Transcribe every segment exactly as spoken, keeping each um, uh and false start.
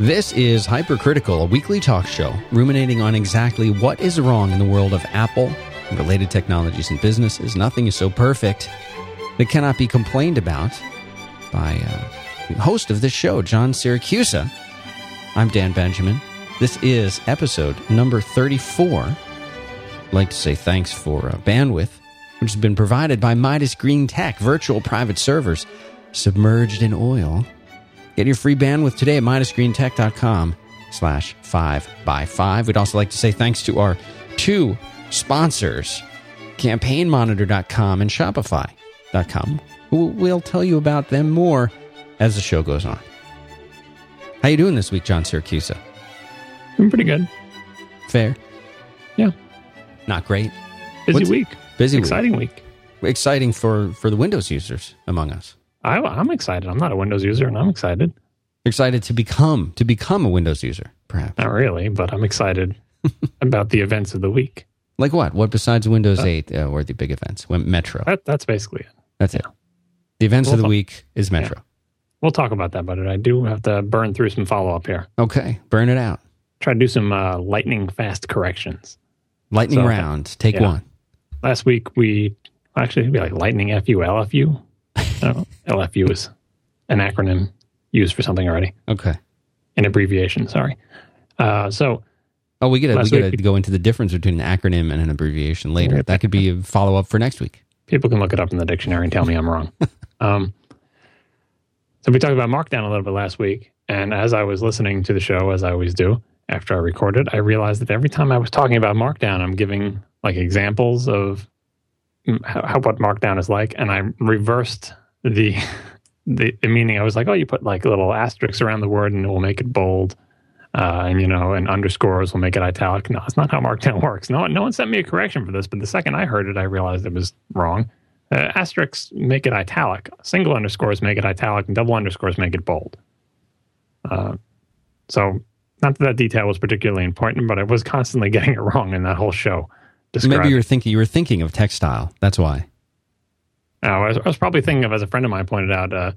This is Hypercritical, a weekly talk show ruminating on exactly what is wrong in the world of Apple and related technologies and businesses. Nothing is so perfect that cannot be complained about by uh, the host of this show, John Siracusa. I'm Dan Benjamin. This is episode number thirty-four. I'd like to say thanks for uh, bandwidth, which has been provided by Midas Green Tech, virtual private servers submerged in oil. Get your free bandwidth today at Midas Green Tech dot com slash five by five. We'd also like to say thanks to our two sponsors, Campaign Monitor dot com and Shopify dot com. We'll tell you about them more as the show goes on. How you doing this week, John Siracusa? I'm pretty good. Fair? Yeah. Not great? Busy What's, week. Busy Exciting week. Exciting week. Exciting for, for the Windows users among us. I, I'm excited. I'm not a Windows user, and I'm excited. Excited to become to become a Windows user, perhaps. Not really, but I'm excited about the events of the week. Like what? What besides Windows uh, eight uh, were the big events? When, Metro. That, that's basically it. That's yeah. it. The events we'll of the talk, week is Metro. Yeah. We'll talk about that, but I do have to burn through some follow-up here. Okay. Burn it out. Try to do some uh, lightning-fast corrections. Lightning so, round. Take yeah. one. Last week, we... Actually, it would be like lightning F U, L F U. No, L F U is an acronym used for something already. Okay. An abbreviation, sorry. Uh, so, Oh, we get to, we get to we, go into the difference between an acronym and an abbreviation later. That could be a follow-up for next week. People can look it up in the dictionary and tell me I'm wrong. um, so we talked about Markdown a little bit last week, and as I was listening to the show, as I always do, after I recorded, I realized that every time I was talking about Markdown, I'm giving like examples of how, how what Markdown is like, and I reversed the the meaning. I was like, oh, you put like little asterisks around the word and it will make it bold, uh, and you know, and underscores will make it italic. No, it's not how Markdown works. No, no one sent me a correction for this, but the second I heard it, I realized it was wrong. Uh, asterisks make it italic. Single underscores make it italic, and double underscores make it bold. Uh, so, not that that detail was particularly important, but I was constantly getting it wrong in that whole show. Described. Maybe you were thinking you were thinking of textile. That's why. Oh, I, was, I was probably thinking of, as a friend of mine pointed out, uh,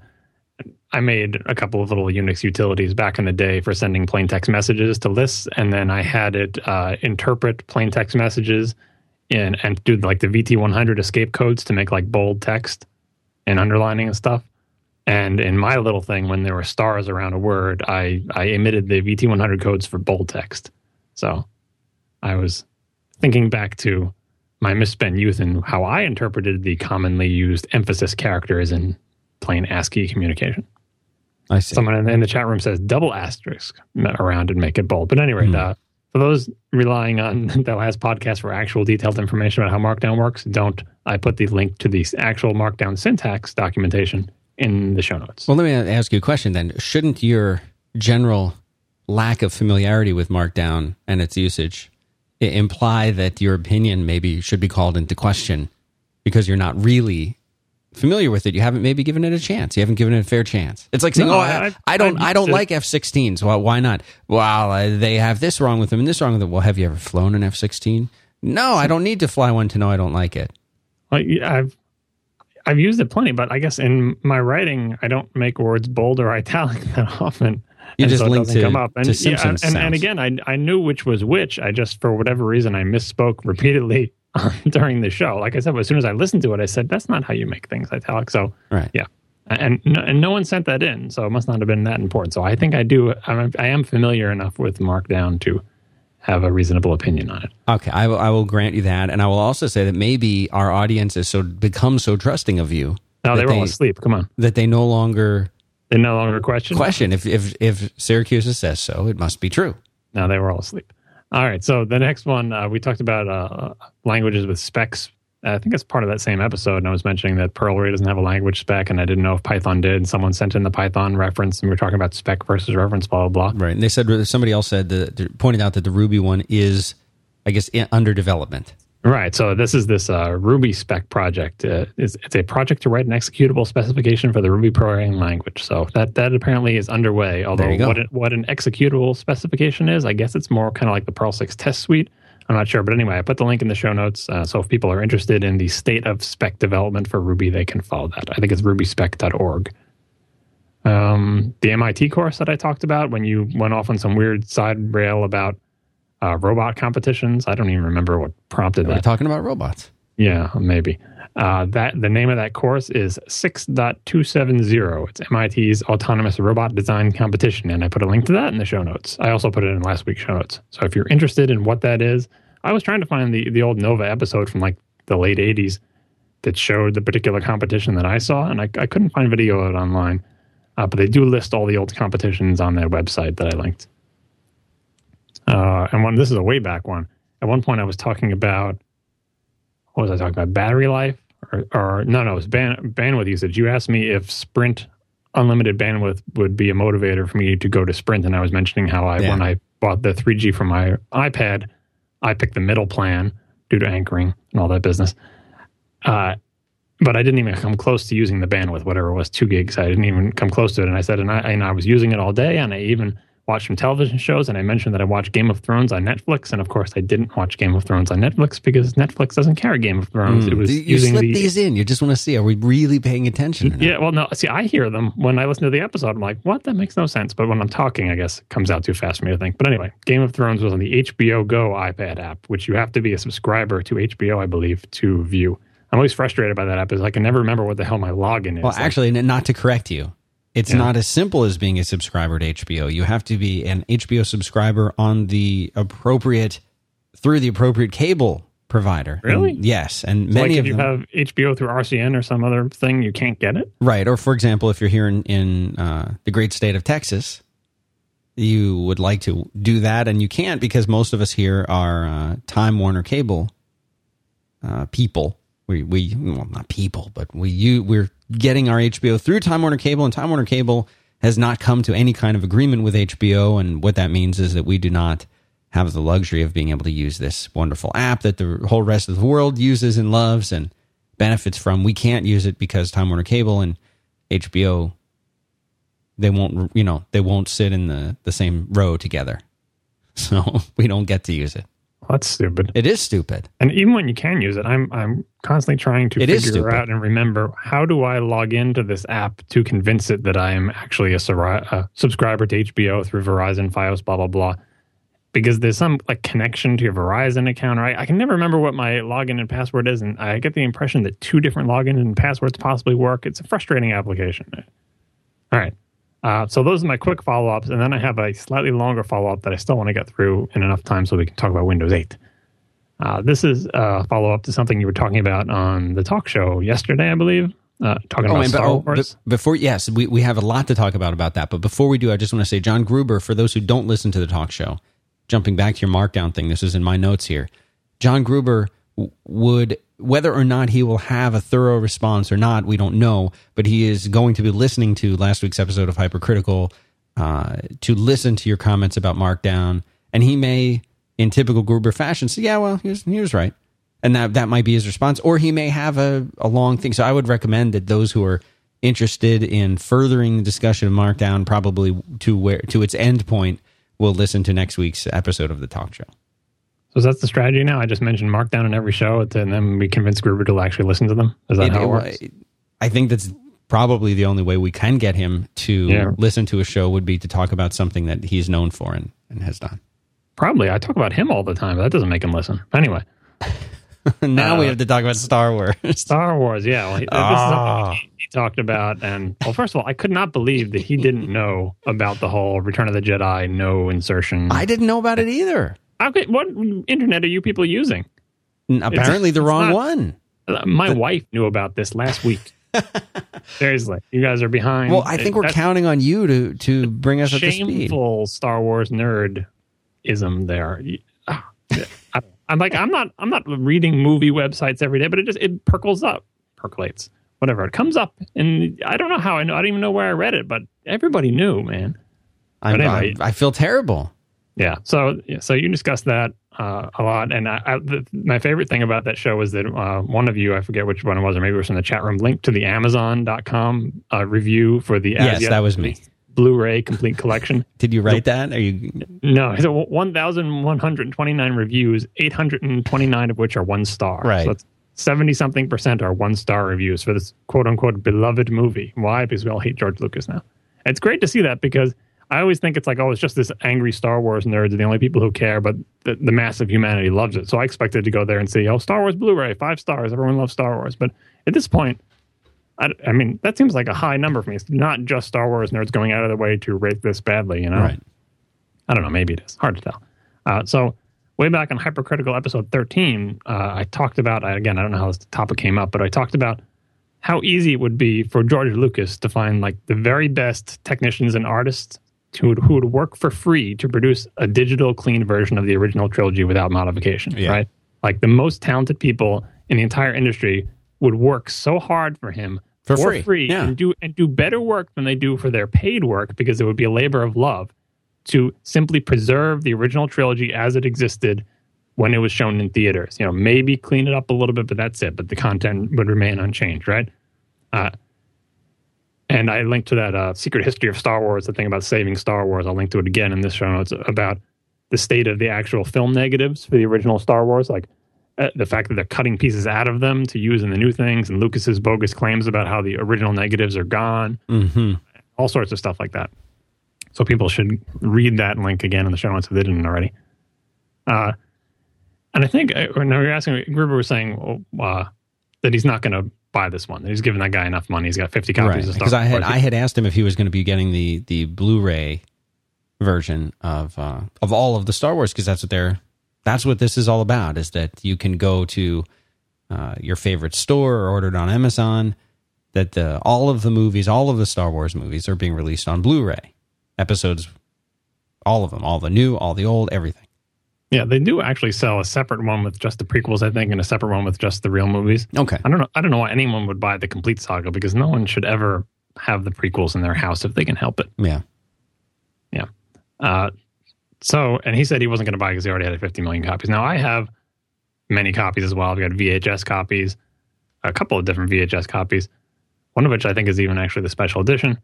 I made a couple of little Unix utilities back in the day for sending plain text messages to lists, and then I had it uh, interpret plain text messages in, and do like the V T one hundred escape codes to make like bold text and underlining and stuff. And in my little thing, when there were stars around a word, I, I emitted the V T one hundred codes for bold text. So I was thinking back to my misspent youth and how I interpreted the commonly used emphasis characters in plain ASCII communication. I see. Someone in the chat room says double asterisk around and make it bold. But anyway, mm. uh, for those relying on the last podcast for actual detailed information about how Markdown works, don't. I put the link to the actual Markdown syntax documentation in the show notes. Well, let me ask you a question then. Shouldn't your general lack of familiarity with Markdown and its usage imply that your opinion maybe should be called into question because you're not really familiar with it? You haven't maybe given it a chance. You haven't given it a fair chance. It's like saying, no, oh, I, I, I don't I, I don't to, like F sixteens. Well, why not? Well, they have this wrong with them and this wrong with them. Well, have you ever flown an F sixteen? No, I don't need to fly one to know I don't like it. I've I've used it plenty, but I guess in my writing, I don't make words bold or italic that often. You and just so link to, come up. And, to Simpsons. Yeah, and, and again, I I knew which was which. I just, for whatever reason, I misspoke repeatedly during the show. Like I said, as soon as I listened to it, I said, that's not how you make things italic. So, right. yeah. And, and, no, and no one sent that in, so it must not have been that important. So I think I do, I'm, I am familiar enough with Markdown to have a reasonable opinion on it. Okay, I will, I will grant you that. And I will also say that maybe our audience has so, become so trusting of you. No, they were they, all asleep. Come on. That they no longer... They no longer question. Question. If if if Siracusa says so, it must be true. No, they were all asleep. All right. So the next one, uh, we talked about uh, languages with specs. I think it's part of that same episode. And I was mentioning that Perl really doesn't have a language spec, and I didn't know if Python did. And someone sent in the Python reference, and we were talking about spec versus reference, blah blah blah. Right. And they said somebody else said that, pointed out that the Ruby one is, I guess, in, under development. Right, so this is this uh, Ruby spec project. Uh, it's, it's a project to write an executable specification for the Ruby programming language. So that, that apparently is underway, although what, it, what an executable specification is, I guess it's more kind of like the Perl six test suite. I'm not sure, but anyway, I put the link in the show notes. Uh, so if people are interested in the state of spec development for Ruby, they can follow that. I think it's ruby spec dot org. um, the M I T course that I talked about when you went off on some weird side rail about uh, robot competitions. I don't even remember what prompted that. We're talking about robots. Yeah, maybe. Uh, that the name of that course is six point two seven zero. It's M I T's Autonomous Robot Design Competition, and I put a link to that in the show notes. I also put it in last week's show notes. So if you're interested in what that is, I was trying to find the, the old Nova episode from like the late eighties that showed the particular competition that I saw, and I, I couldn't find video of it online. Uh, but they do list all the old competitions on their website that I linked. Uh, and one, this is a way back one. At one point I was talking about, what was I talking about, battery life? Or, or no, no, it was band, bandwidth usage. You asked me if Sprint unlimited bandwidth would be a motivator for me to go to Sprint, and I was mentioning how I yeah. when I bought the three G for my iPad, I picked the middle plan due to anchoring and all that business. Uh, but I didn't even come close to using the bandwidth, whatever it was, two gigs. I didn't even come close to it. And I said, and I, and I was using it all day, and I even watched some television shows, and I mentioned that I watched Game of Thrones on Netflix, and of course I didn't watch Game of Thrones on Netflix because Netflix doesn't carry Game of Thrones. Mm. It was you using slip the, these in. You just want to see, are we really paying attention? Yeah, well, no. See, I hear them when I listen to the episode. I'm like, what? That makes no sense. But when I'm talking, I guess it comes out too fast for me to think. But anyway, Game of Thrones was on the H B O Go iPad app, which you have to be a subscriber to H B O, I believe, to view. I'm always frustrated by that app because I can never remember what the hell my login is. Well, actually, not to correct you. It's yeah. not as simple as being a subscriber to H B O. You have to be an H B O subscriber on the appropriate, through the appropriate cable provider. Really? And yes. And so many like if of you them, have H B O through R C N or some other thing, you can't get it? Right. Or for example, if you're here in, in uh, the great state of Texas, you would like to do that and you can't because most of us here are uh, Time Warner Cable uh, people. We, we well, not people, but we you we're getting our H B O through Time Warner Cable, and Time Warner Cable has not come to any kind of agreement with H B O, and what that means is that we do not have the luxury of being able to use this wonderful app that the whole rest of the world uses and loves and benefits from. We can't use it because Time Warner Cable and H B O, they won't, you know, they won't sit in the, the same row together, so we don't get to use it. Well, that's stupid. It is stupid. And even when you can use it, I'm I'm constantly trying to it figure out and remember, how do I log into this app to convince it that I am actually a, a subscriber to H B O through Verizon, Fios, blah, blah, blah. Because there's some like connection to your Verizon account, right? I can never remember what my login and password is, and I get the impression that two different login and passwords possibly work. It's a frustrating application. All right. Uh, so those are my quick follow-ups, and then I have a slightly longer follow-up that I still want to get through in enough time so we can talk about Windows eight. Uh, this is a follow-up to something you were talking about on the talk show yesterday, I believe, uh, talking oh, about Star oh, Wars. Before, yes, we, we have a lot to talk about about that, but before we do, I just want to say, John Gruber, for those who don't listen to the talk show, jumping back to your Markdown thing, this is in my notes here, John Gruber would... Whether or not he will have a thorough response or not, we don't know, but he is going to be listening to last week's episode of Hypercritical uh, to listen to your comments about Markdown, and he may, in typical Gruber fashion, say, yeah, well, he was, he was right, and that, that might be his response, or he may have a, a long thing. So I would recommend that those who are interested in furthering the discussion of Markdown probably to where to its end point will listen to next week's episode of the talk show. So that's the strategy now? I just mentioned Markdown in every show, and then we convince Gruber to actually listen to them? Is that it, how it works? I think that's probably the only way we can get him to yeah. listen to a show would be to talk about something that he's known for and, and has done. Probably. I talk about him all the time, but that doesn't make him listen. Anyway. now uh, we have to talk about Star Wars. Star Wars, yeah. Well, he, oh. This is something he talked about. And well, first of all, I could not believe that he didn't know about the whole Return of the Jedi, no insertion. I didn't know about it either. Okay, what internet are you people using? Apparently it's, the it's wrong not, one. My the, wife knew about this last week. Seriously, you guys are behind. Well, I think it, we're counting on you to, to bring us up to speed. Shameful Star Wars nerd-ism there. I, I'm like, I'm not I'm not reading movie websites every day, but it just it percolates up, percolates, whatever. It comes up, and I don't know how I know. I don't even know where I read it, but everybody knew, man. I'm, anyway, I, I feel terrible. Yeah, so so you discussed that uh, a lot, and I, I, the, my favorite thing about that show was that uh, one of you, I forget which one it was, or maybe it was in the chat room, linked to the Amazon dot com uh, review for the yes, as yet that was me Blu-ray complete collection. Did you write so, that? Are you no? So one thousand one hundred twenty-nine reviews, eight hundred and twenty-nine of which are one star. Right, so seventy something percent are one star reviews for this quote unquote beloved movie. Why? Because we all hate George Lucas now. And it's great to see that, because I always think it's like, oh, it's just this angry Star Wars nerds are the only people who care, but the, the mass of humanity loves it. So I expected to go there and see, oh, Star Wars Blu-ray, five stars, everyone loves Star Wars. But at this point, I, I mean, that seems like a high number for me. It's not just Star Wars nerds going out of their way to rate this badly, you know? Right. I don't know, maybe it is. Hard to tell. Uh, so way back on Hypercritical episode thirteen, uh, I talked about, I, again, I don't know how this topic came up, but I talked about how easy it would be for George Lucas to find like the very best technicians and artists who would, who would work for free to produce a digital clean version of the original trilogy without modification, yeah. right? Like the most talented people in the entire industry would work so hard for him for, for free, free yeah. and do and do better work than they do for their paid work, because it would be a labor of love to simply preserve the original trilogy as it existed when it was shown in theaters. You know, maybe clean it up a little bit, but that's it. But the content would remain unchanged, right? Uh, and I linked to that uh, Secret History of Star Wars, the thing about saving Star Wars. I'll link to it again in this show notes about the state of the actual film negatives for the original Star Wars, like uh, the fact that they're cutting pieces out of them to use in the new things, and Lucas's bogus claims about how the original negatives are gone, mm-hmm. all sorts of stuff like that. So people should read that link again in the show notes if they didn't already. Uh, and I think, now you're asking, Gruber was saying uh, that he's not going to buy this one. He's given that guy enough money. He's got fifty copies right. of Star Wars. Because I had, I had asked him if he was going to be getting the, the Blu-ray version of uh, of all of the Star Wars, because that's what they're that's what this is all about, is that you can go to uh, your favorite store or order it on Amazon, that the, all of the movies, all of the Star Wars movies are being released on Blu-ray. Episodes, all of them, all the new, all the old, everything. Yeah, they do actually sell a separate one with just the prequels, I think, and a separate one with just the real movies. Okay. I don't know I don't know why anyone would buy the complete saga, because no one should ever have the prequels in their house if they can help it. Yeah. Yeah. Uh, so, and he said he wasn't going to buy because he already had fifty million copies. Now, I have many copies as well. I've got V H S copies, a couple of different V H S copies, one of which I think is even actually the special edition.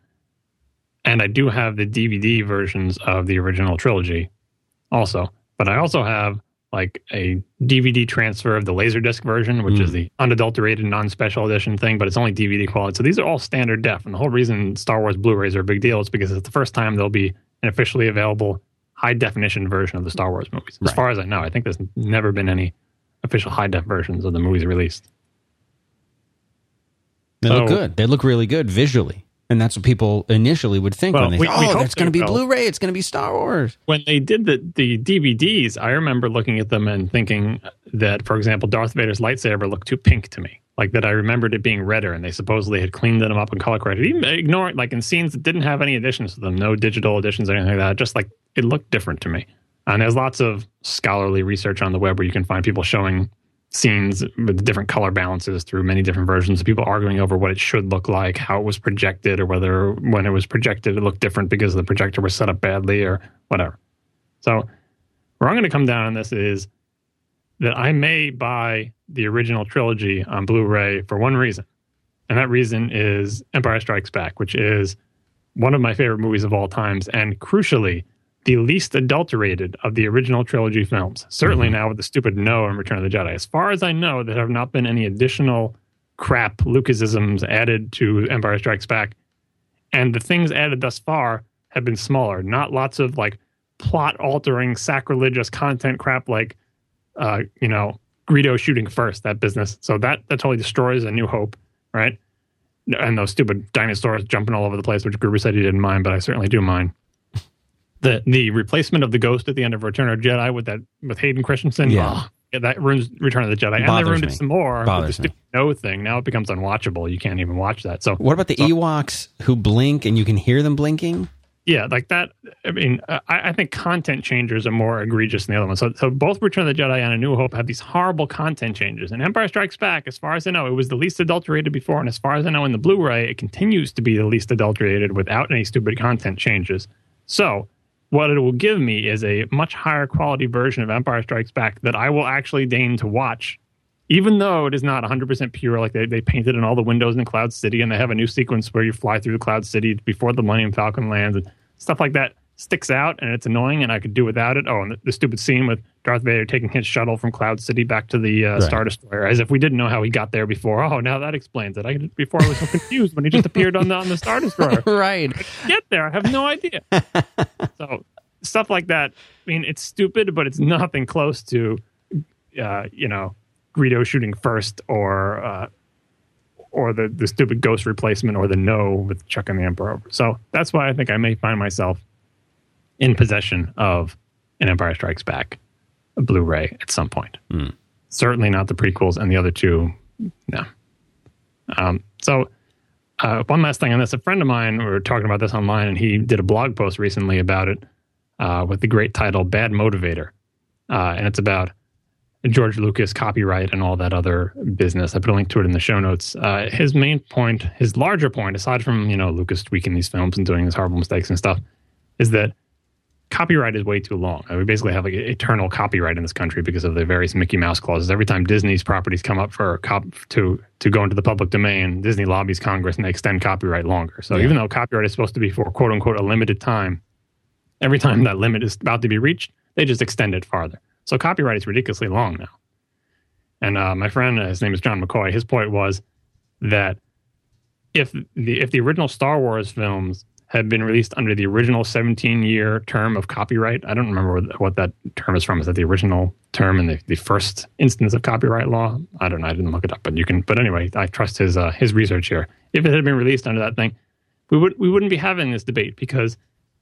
And I do have the D V D versions of the original trilogy also. But I also have like a D V D transfer of the Laserdisc version, which mm. is the unadulterated, non-special edition thing, but it's only D V D quality. So these are all standard def. And the whole reason Star Wars Blu-rays are a big deal is because it's the first time there'll be an officially available high-definition version of the Star Wars movies. As right. far as I know, I think there's never been any official high-def versions of the movies released. They so, look good. They look really good visually. And that's what people initially would think well, when they we, thought, we oh, that's going to be will. Blu-ray, it's going to be Star Wars. When they did the, the D V Ds, I remember looking at them and thinking that, for example, Darth Vader's lightsaber looked too pink to me. Like that I remembered it being redder, and they supposedly had cleaned them up and color corrected. Even ignoring, like in scenes that didn't have any additions to them, no digital additions or anything like that, just like it looked different to me. And there's lots of scholarly research on the web where you can find people showing scenes with different color balances through many different versions, people arguing over what it should look like, how it was projected, or whether when it was projected it looked different because the projector was set up badly or whatever. So where I'm going to come down on this is that I may buy the original trilogy on Blu-ray for one reason, and that reason is Empire Strikes Back, which is one of my favorite movies of all times, and crucially the least adulterated of the original trilogy films. Certainly mm-hmm. now with the stupid no in Return of the Jedi. As far as I know, there have not been any additional crap Lucasisms added to Empire Strikes Back. And the things added thus far have been smaller. Not lots of like plot-altering, sacrilegious content crap like, uh, you know, Greedo shooting first, that business. So that, that totally destroys A New Hope, right? And those stupid dinosaurs jumping all over the place, which Gruber said he didn't mind, but I certainly do mind. The the replacement of the ghost at the end of Return of the Jedi with that with Hayden Christensen, yeah, oh, yeah that ruins Return of the Jedi. Bothers and they ruined me. It some more Bothers with the stupid no thing. Now it becomes unwatchable. You can't even watch that. So what about the so, Ewoks who blink and you can hear them blinking? Yeah, like that. I mean, I, I think content changers are more egregious than the other ones. So, so both Return of the Jedi and A New Hope have these horrible content changes. And Empire Strikes Back, as far as I know, it was the least adulterated before. And as far as I know, in the Blu-ray, it continues to be the least adulterated without any stupid content changes. So what it will give me is a much higher quality version of Empire Strikes Back that I will actually deign to watch, even though it is not one hundred percent pure. Like they, they painted in all the windows in Cloud City, and they have a new sequence where you fly through the Cloud City before the Millennium Falcon lands and stuff like that. sticks out and it's annoying and I could do without it. Oh, and the, the stupid scene with Darth Vader taking his shuttle from Cloud City back to the uh, right. Star Destroyer, as if we didn't know how he got there before. Oh, now that explains it. I Before I was so confused when he just appeared on the, on the Star Destroyer. Right. I get there. I have no idea. So stuff like that. I mean, it's stupid, but it's nothing close to, uh, you know, Greedo shooting first or uh, or the, the stupid ghost replacement or the no with Chuck and the Emperor over. So that's why I think I may find myself in possession of an Empire Strikes Back a Blu-ray at some point. Mm. Certainly not the prequels and the other two, no. Um, so uh, one last thing on this. A friend of mine, we were talking about this online, and he did a blog post recently about it uh, with the great title, Bad Motivator. Uh, and it's about George Lucas, copyright, and all that other business. I put a link to it in the show notes. Uh, his main point, his larger point, aside from, you know, Lucas tweaking these films and doing his horrible mistakes and stuff, is that copyright is way too long. We basically have like eternal copyright in this country because of the various Mickey Mouse clauses. Every time Disney's properties come up for cop to to go into the public domain, Disney lobbies Congress and they extend copyright longer. So yeah. Even though copyright is supposed to be for quote unquote a limited time, every time that limit is about to be reached, they just extend it farther. So copyright is ridiculously long now. And uh, my friend, his name is John McCoy. His point was that if the if the original Star Wars films had been released under the original seventeen-year term of copyright. I don't remember what that term is from. Is that the original term in the, the first instance of copyright law? I don't know. I didn't look it up, but you can. But anyway, I trust his uh, his research here. If it had been released under that thing, we would we wouldn't be having this debate because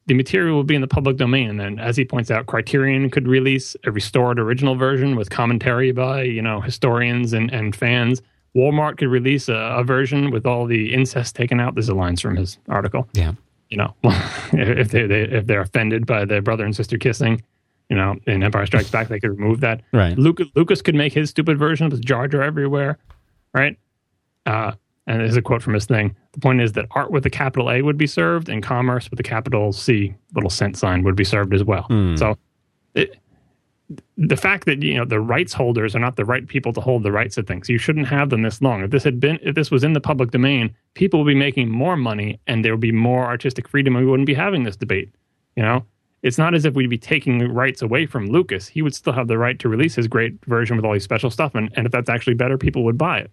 the material would be in the public domain. And then, as he points out, Criterion could release a restored original version with commentary by you know historians and and fans. Walmart could release a, a version with all the incest taken out. There's a line from his article. Yeah. You know, if they, they if they're offended by their brother and sister kissing, you know, in Empire Strikes Back, they could remove that. Right. Lucas, Lucas could make his stupid version with Jar Jar everywhere, right? Uh, and there's a quote from his thing. The point is that art with a capital A would be served, and commerce with a capital C, little cent sign, would be served as well. Mm. So, it, the fact that you know the rights holders are not the right people to hold the rights to things, you shouldn't have them this long. If this had been, if this was in the public domain, people would be making more money and there would be more artistic freedom and we wouldn't be having this debate. You know, it's not as if we'd be taking rights away from Lucas. He would still have the right to release his great version with all these special stuff. And, and if that's actually better, people would buy it.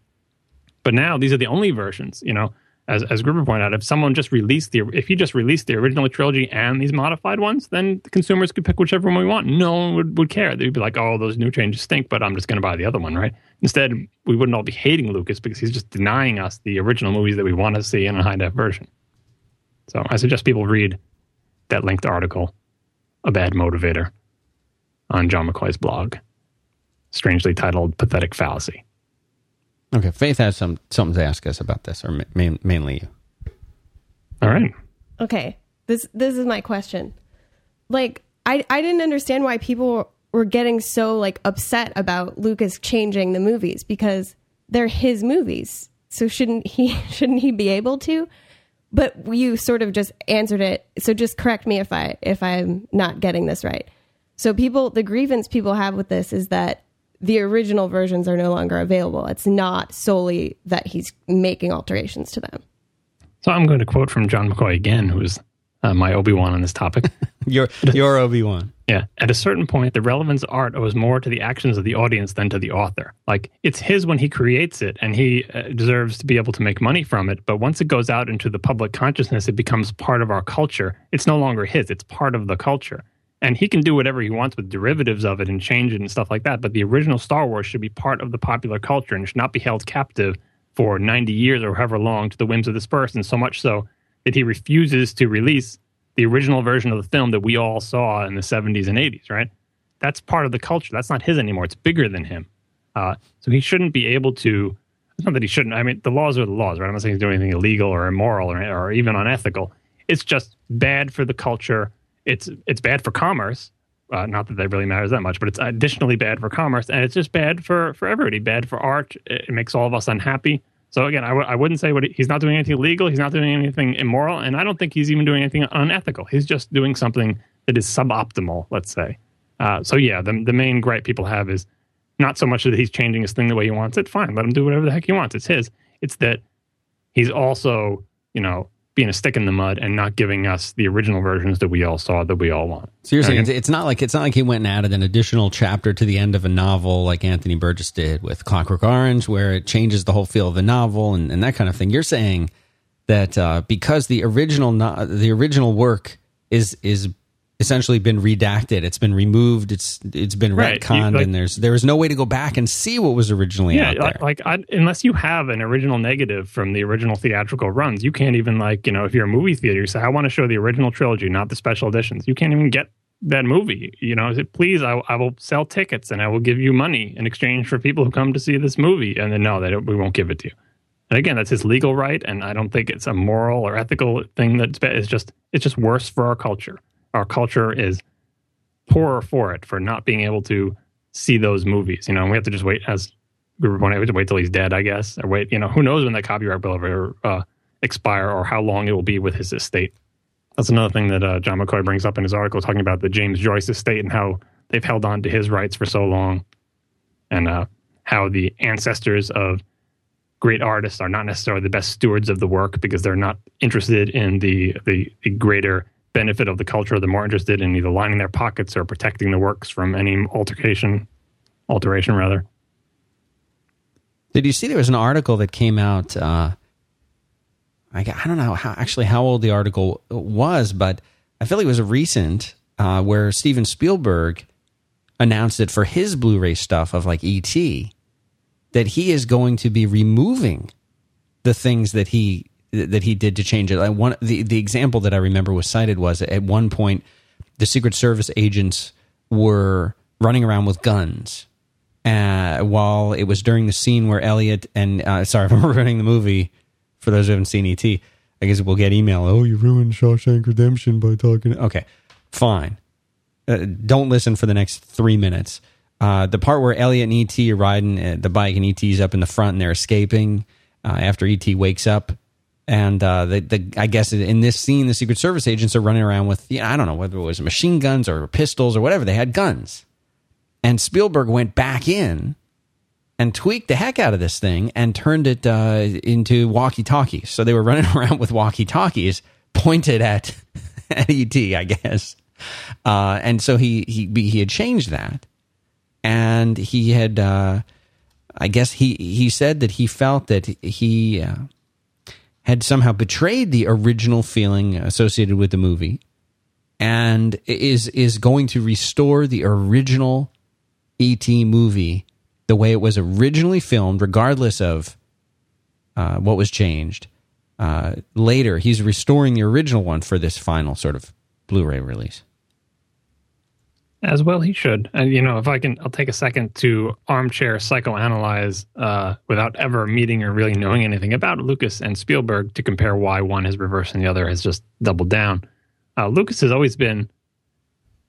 But now these are the only versions, you know, as, as Gruber pointed out, if someone just released the, if he just released the original trilogy and these modified ones, then the consumers could pick whichever one we want. No one would, would care. They'd be like, oh, those new changes stink, but I'm just going to buy the other one, right? Instead, we wouldn't all be hating Lucas because he's just denying us the original movies that we want to see in a high-def version. So I suggest people read that linked article, A Bad Motivator, on John McCoy's blog, strangely titled Pathetic Fallacy. Okay, Faith has some something to ask us about this, or ma- main, mainly you. All right. Okay, this this is my question. Like, I, I didn't understand why people were getting so, like, upset about Lucas changing the movies, because they're his movies, so shouldn't he shouldn't he be able to? But you sort of just answered it, so just correct me if, I, if I'm not getting this right. So people, the grievance people have with this is that the original versions are no longer available. It's not solely that he's making alterations to them. So I'm going to quote from John McCoy again, who's uh, my Obi-Wan on this topic. your your Obi-Wan. Yeah. At a certain point, the relevance of art owes more to the actions of the audience than to the author. Like, it's his when he creates it, and he uh, deserves to be able to make money from it. But once it goes out into the public consciousness, it becomes part of our culture. It's no longer his. It's part of the culture. And he can do whatever he wants with derivatives of it and change it and stuff like that. But the original Star Wars should be part of the popular culture and should not be held captive for ninety years or however long to the whims of this person, so much so that he refuses to release the original version of the film that we all saw in the seventies and eighties, right? That's part of the culture. That's not his anymore. It's bigger than him. Uh, so he shouldn't be able to... It's not that he shouldn't. I mean, the laws are the laws, right? I'm not saying he's doing anything illegal or immoral or, or even unethical. It's just bad for the culture. It's it's bad for commerce, uh, not that that really matters that much, but it's additionally bad for commerce, and it's just bad for, for everybody, bad for art. It, it makes all of us unhappy. So again, I, w- I wouldn't say what he, he's not doing anything illegal, he's not doing anything immoral, and I don't think he's even doing anything unethical. He's just doing something that is suboptimal, let's say. Uh, so yeah, the, the main gripe people have is not so much that he's changing his thing the way he wants it, fine, let him do whatever the heck he wants, it's his. It's that he's also, you know, being a stick in the mud and not giving us the original versions that we all saw, that we all want. So you're saying okay. it's not like it's not like he went and added an additional chapter to the end of a novel like Anthony Burgess did with Clockwork Orange, where it changes the whole feel of the novel and, and that kind of thing. You're saying that uh, because the original no- the original work is is essentially been redacted, it's been removed, it's it's been right. retconned, you, like, and there's there is no way to go back and see what was originally yeah, out there. Like, I, unless you have an original negative from the original theatrical runs, you can't even, like, you know, if you're a movie theater, you say, I want to show the original trilogy, not the special editions. You can't even get that movie. You know, say, please, I, I will sell tickets and I will give you money in exchange for people who come to see this movie. And then, no, they don't, we won't give it to you. And again, that's his legal right, and I don't think it's a moral or ethical thing. That's bad. It's just, it's just worse for our culture. Our culture is poorer for it, for not being able to see those movies. You know, and we have to just wait, as we were pointing out, we have to wait till he's dead, I guess, or wait, you know, who knows when that copyright will ever uh, expire or how long it will be with his estate. That's another thing that uh, John McCoy brings up in his article, talking about the James Joyce estate and how they've held on to his rights for so long, and uh, how the ancestors of great artists are not necessarily the best stewards of the work because they're not interested in the the, the greater benefit of the culture. They're more interested in either lining their pockets or protecting the works from any altercation, alteration rather. Did you see there was an article that came out? Uh, I, I don't know how actually how old the article was, but I feel like it was recent, uh, where Steven Spielberg announced it for his Blu-ray stuff of like E T that he is going to be removing the things that he. that he did to change it. I one the, the example that I remember was cited was at one point the Secret Service agents were running around with guns uh, while it was during the scene where Elliot and uh, sorry if I'm ruining the movie for those who haven't seen E T. I guess we'll get email, oh, you ruined Shawshank Redemption by talking. Okay, fine. Uh, don't listen for the next three minutes. Uh, the part where Elliot and E T are riding the bike and E T's up in the front and they're escaping uh, after E T wakes up. And uh, the, the I guess in this scene, the Secret Service agents are running around with, you know, I don't know whether it was machine guns or pistols or whatever. They had guns. And Spielberg went back in and tweaked the heck out of this thing and turned it uh, into walkie-talkies. So they were running around with walkie-talkies pointed at, at E T, I guess. Uh, and so he, he he had changed that. And he had, uh, I guess he, he said that he felt that he... Uh, had somehow betrayed the original feeling associated with the movie, and is is going to restore the original E T movie the way it was originally filmed, regardless of uh, what was changed. Uh, later, he's restoring the original one for this final sort of Blu-ray release. As well he should. And, you know, if I can, I'll take a second to armchair psychoanalyze uh, without ever meeting or really knowing anything about Lucas and Spielberg to compare why one has reversed and the other has just doubled down. Uh, Lucas has always been,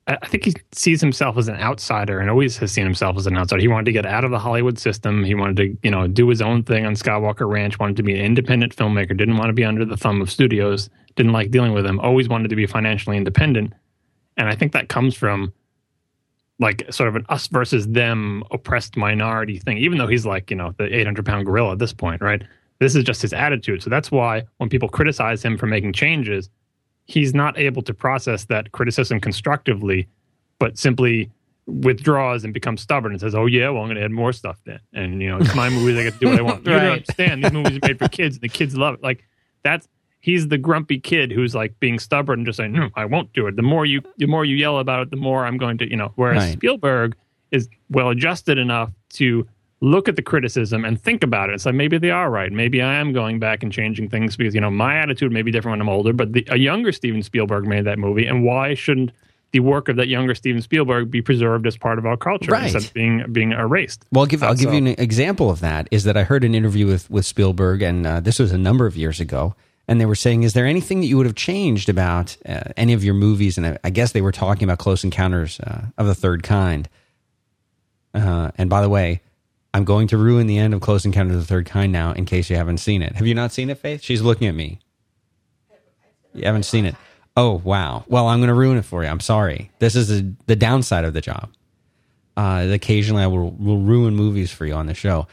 I think he sees himself as an outsider and always has seen himself as an outsider. He wanted to get out of the Hollywood system. He wanted to, you know, do his own thing on Skywalker Ranch, wanted to be an independent filmmaker, didn't want to be under the thumb of studios, didn't like dealing with them, always wanted to be financially independent. And I think that comes from like sort of an us versus them oppressed minority thing, even though he's like, you know, the eight hundred pound gorilla at this point, right? This is just his attitude. So that's why when people criticize him for making changes, he's not able to process that criticism constructively, but simply withdraws and becomes stubborn and says, oh yeah, well, I'm going to add more stuff then. And, you know, it's my movies, I get to do what I want. Right. You don't understand. These movies are made for kids and the kids love it. Like that's, he's the grumpy kid who's like being stubborn and just saying, no, I won't do it. The more you the more you yell about it, the more I'm going to, you know, whereas right. Spielberg is well adjusted enough to look at the criticism and think about it. It's like, maybe they are right. Maybe I am going back and changing things because, you know, my attitude may be different when I'm older, but the, a younger Steven Spielberg made that movie. And why shouldn't the work of that younger Steven Spielberg be preserved as part of our culture right. instead of being, being erased? Well, I'll give, I'll so, give you an example of that is that I heard an interview with, with Spielberg, and uh, this was a number of years ago. And they were saying, is there anything that you would have changed about uh, any of your movies? And I, I guess they were talking about Close Encounters uh, of the Third Kind. Uh, and by the way, I'm going to ruin the end of Close Encounters of the Third Kind now in case you haven't seen it. Have you not seen it, Faith? She's looking at me. You haven't seen it. Oh, wow. Well, I'm going to ruin it for you. I'm sorry. This is the, the downside of the job. Uh, occasionally, I will, will ruin movies for you on the show.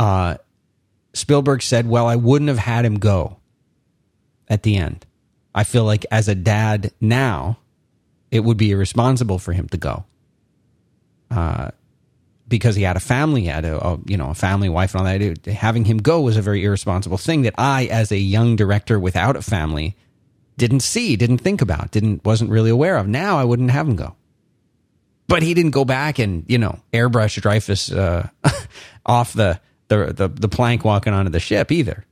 Uh, Spielberg said, well, I wouldn't have had him go. at the end. I feel like as a dad now, it would be irresponsible for him to go uh, because he had a family, he had a, a you know a family, wife, and all that. Having him go was a very irresponsible thing that I, as a young director without a family, didn't see, didn't think about, didn't wasn't really aware of. Now I wouldn't have him go. But he didn't go back and, you know, airbrush Dreyfus uh, off the, the, the, the plank walking onto the ship either.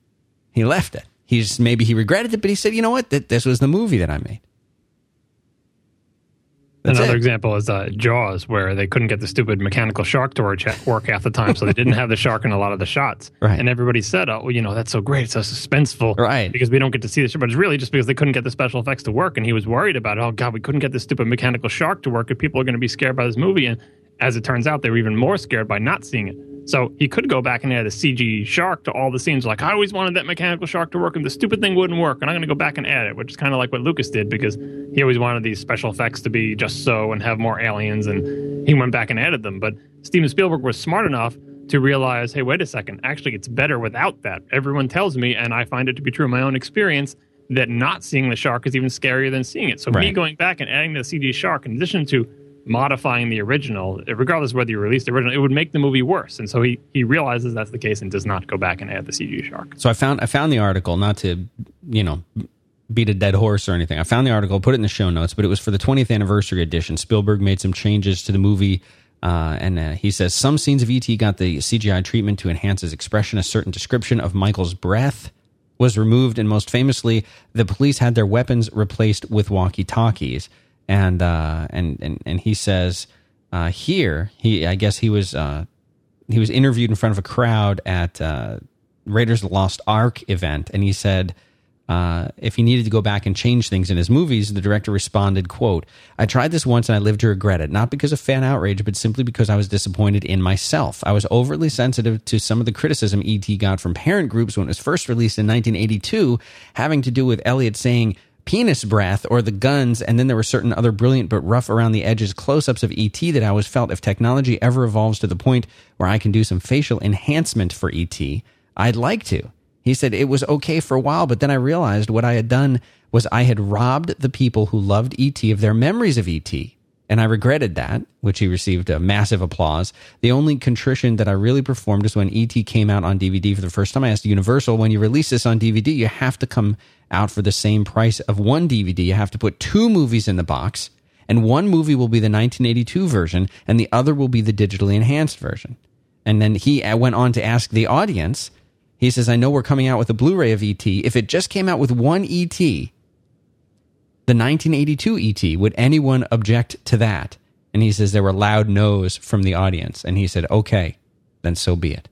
He left it. He's maybe he regretted it, but he said, you know what? Th- this was the movie that I made. That's Another it. example is uh, Jaws, where they couldn't get the stupid mechanical shark to work half the time, so they didn't have the shark in a lot of the shots. Right. And everybody said, oh, well, you know, that's so great, it's so suspenseful, right? Because we don't get to see the shark. But it's really just because they couldn't get the special effects to work, and he was worried about, oh, God, we couldn't get this stupid mechanical shark to work, and people are going to be scared by this movie. And as it turns out, they were even more scared by not seeing it. So he could go back and add a C G shark to all the scenes. Like, I always wanted that mechanical shark to work, and the stupid thing wouldn't work, and I'm going to go back and add it, which is kind of like what Lucas did, because he always wanted these special effects to be just so and have more aliens, and he went back and added them. But Steven Spielberg was smart enough to realize, hey, wait a second, actually it's better without that. Everyone tells me, and I find it to be true in my own experience, that not seeing the shark is even scarier than seeing it. So right. me going back and adding the C G shark, in addition to modifying the original, regardless of whether you released the original, it would make the movie worse. And so he he realizes that's the case and does not go back and add the C G shark. So I found I found the article, not to, you know, beat a dead horse or anything. I found the article, put it in the show notes, but it was for the twentieth anniversary edition. Spielberg made some changes to the movie, uh, and uh, he says, some scenes of E T got the C G I treatment to enhance his expression. A certain description of Michael's breath was removed, and most famously, the police had their weapons replaced with walkie-talkies. And, uh, and and and he says uh, here he I guess he was uh, he was interviewed in front of a crowd at uh, Raiders of the Lost Ark event, and he said uh, if he needed to go back and change things in his movies, the director responded, quote, "I tried this once and I lived to regret it, not because of fan outrage, but simply because I was disappointed in myself. I was overly sensitive to some of the criticism E T got from parent groups when it was first released in nineteen eighty-two, having to do with Elliot saying penis breath or the guns, and then there were certain other brilliant but rough around the edges close-ups of E T that I always felt, if technology ever evolves to the point where I can do some facial enhancement for E T, I'd like to." He said it was okay for a while, but then I realized what I had done was I had robbed the people who loved E T of their memories of E T, and I regretted that, which he received a massive applause. The only contrition that I really performed is when E T came out on D V D for the first time. I asked Universal, when you release this on D V D, you have to come out for the same price of one D V D. You have to put two movies in the box, and one movie will be the nineteen eighty-two version, and the other will be the digitally enhanced version. And then he went on to ask the audience, he says, I know we're coming out with a Blu-ray of E T. If it just came out with one E T, the nineteen eighty-two E T, would anyone object to that? And he says there were loud no's from the audience. And he said, okay, then so be it.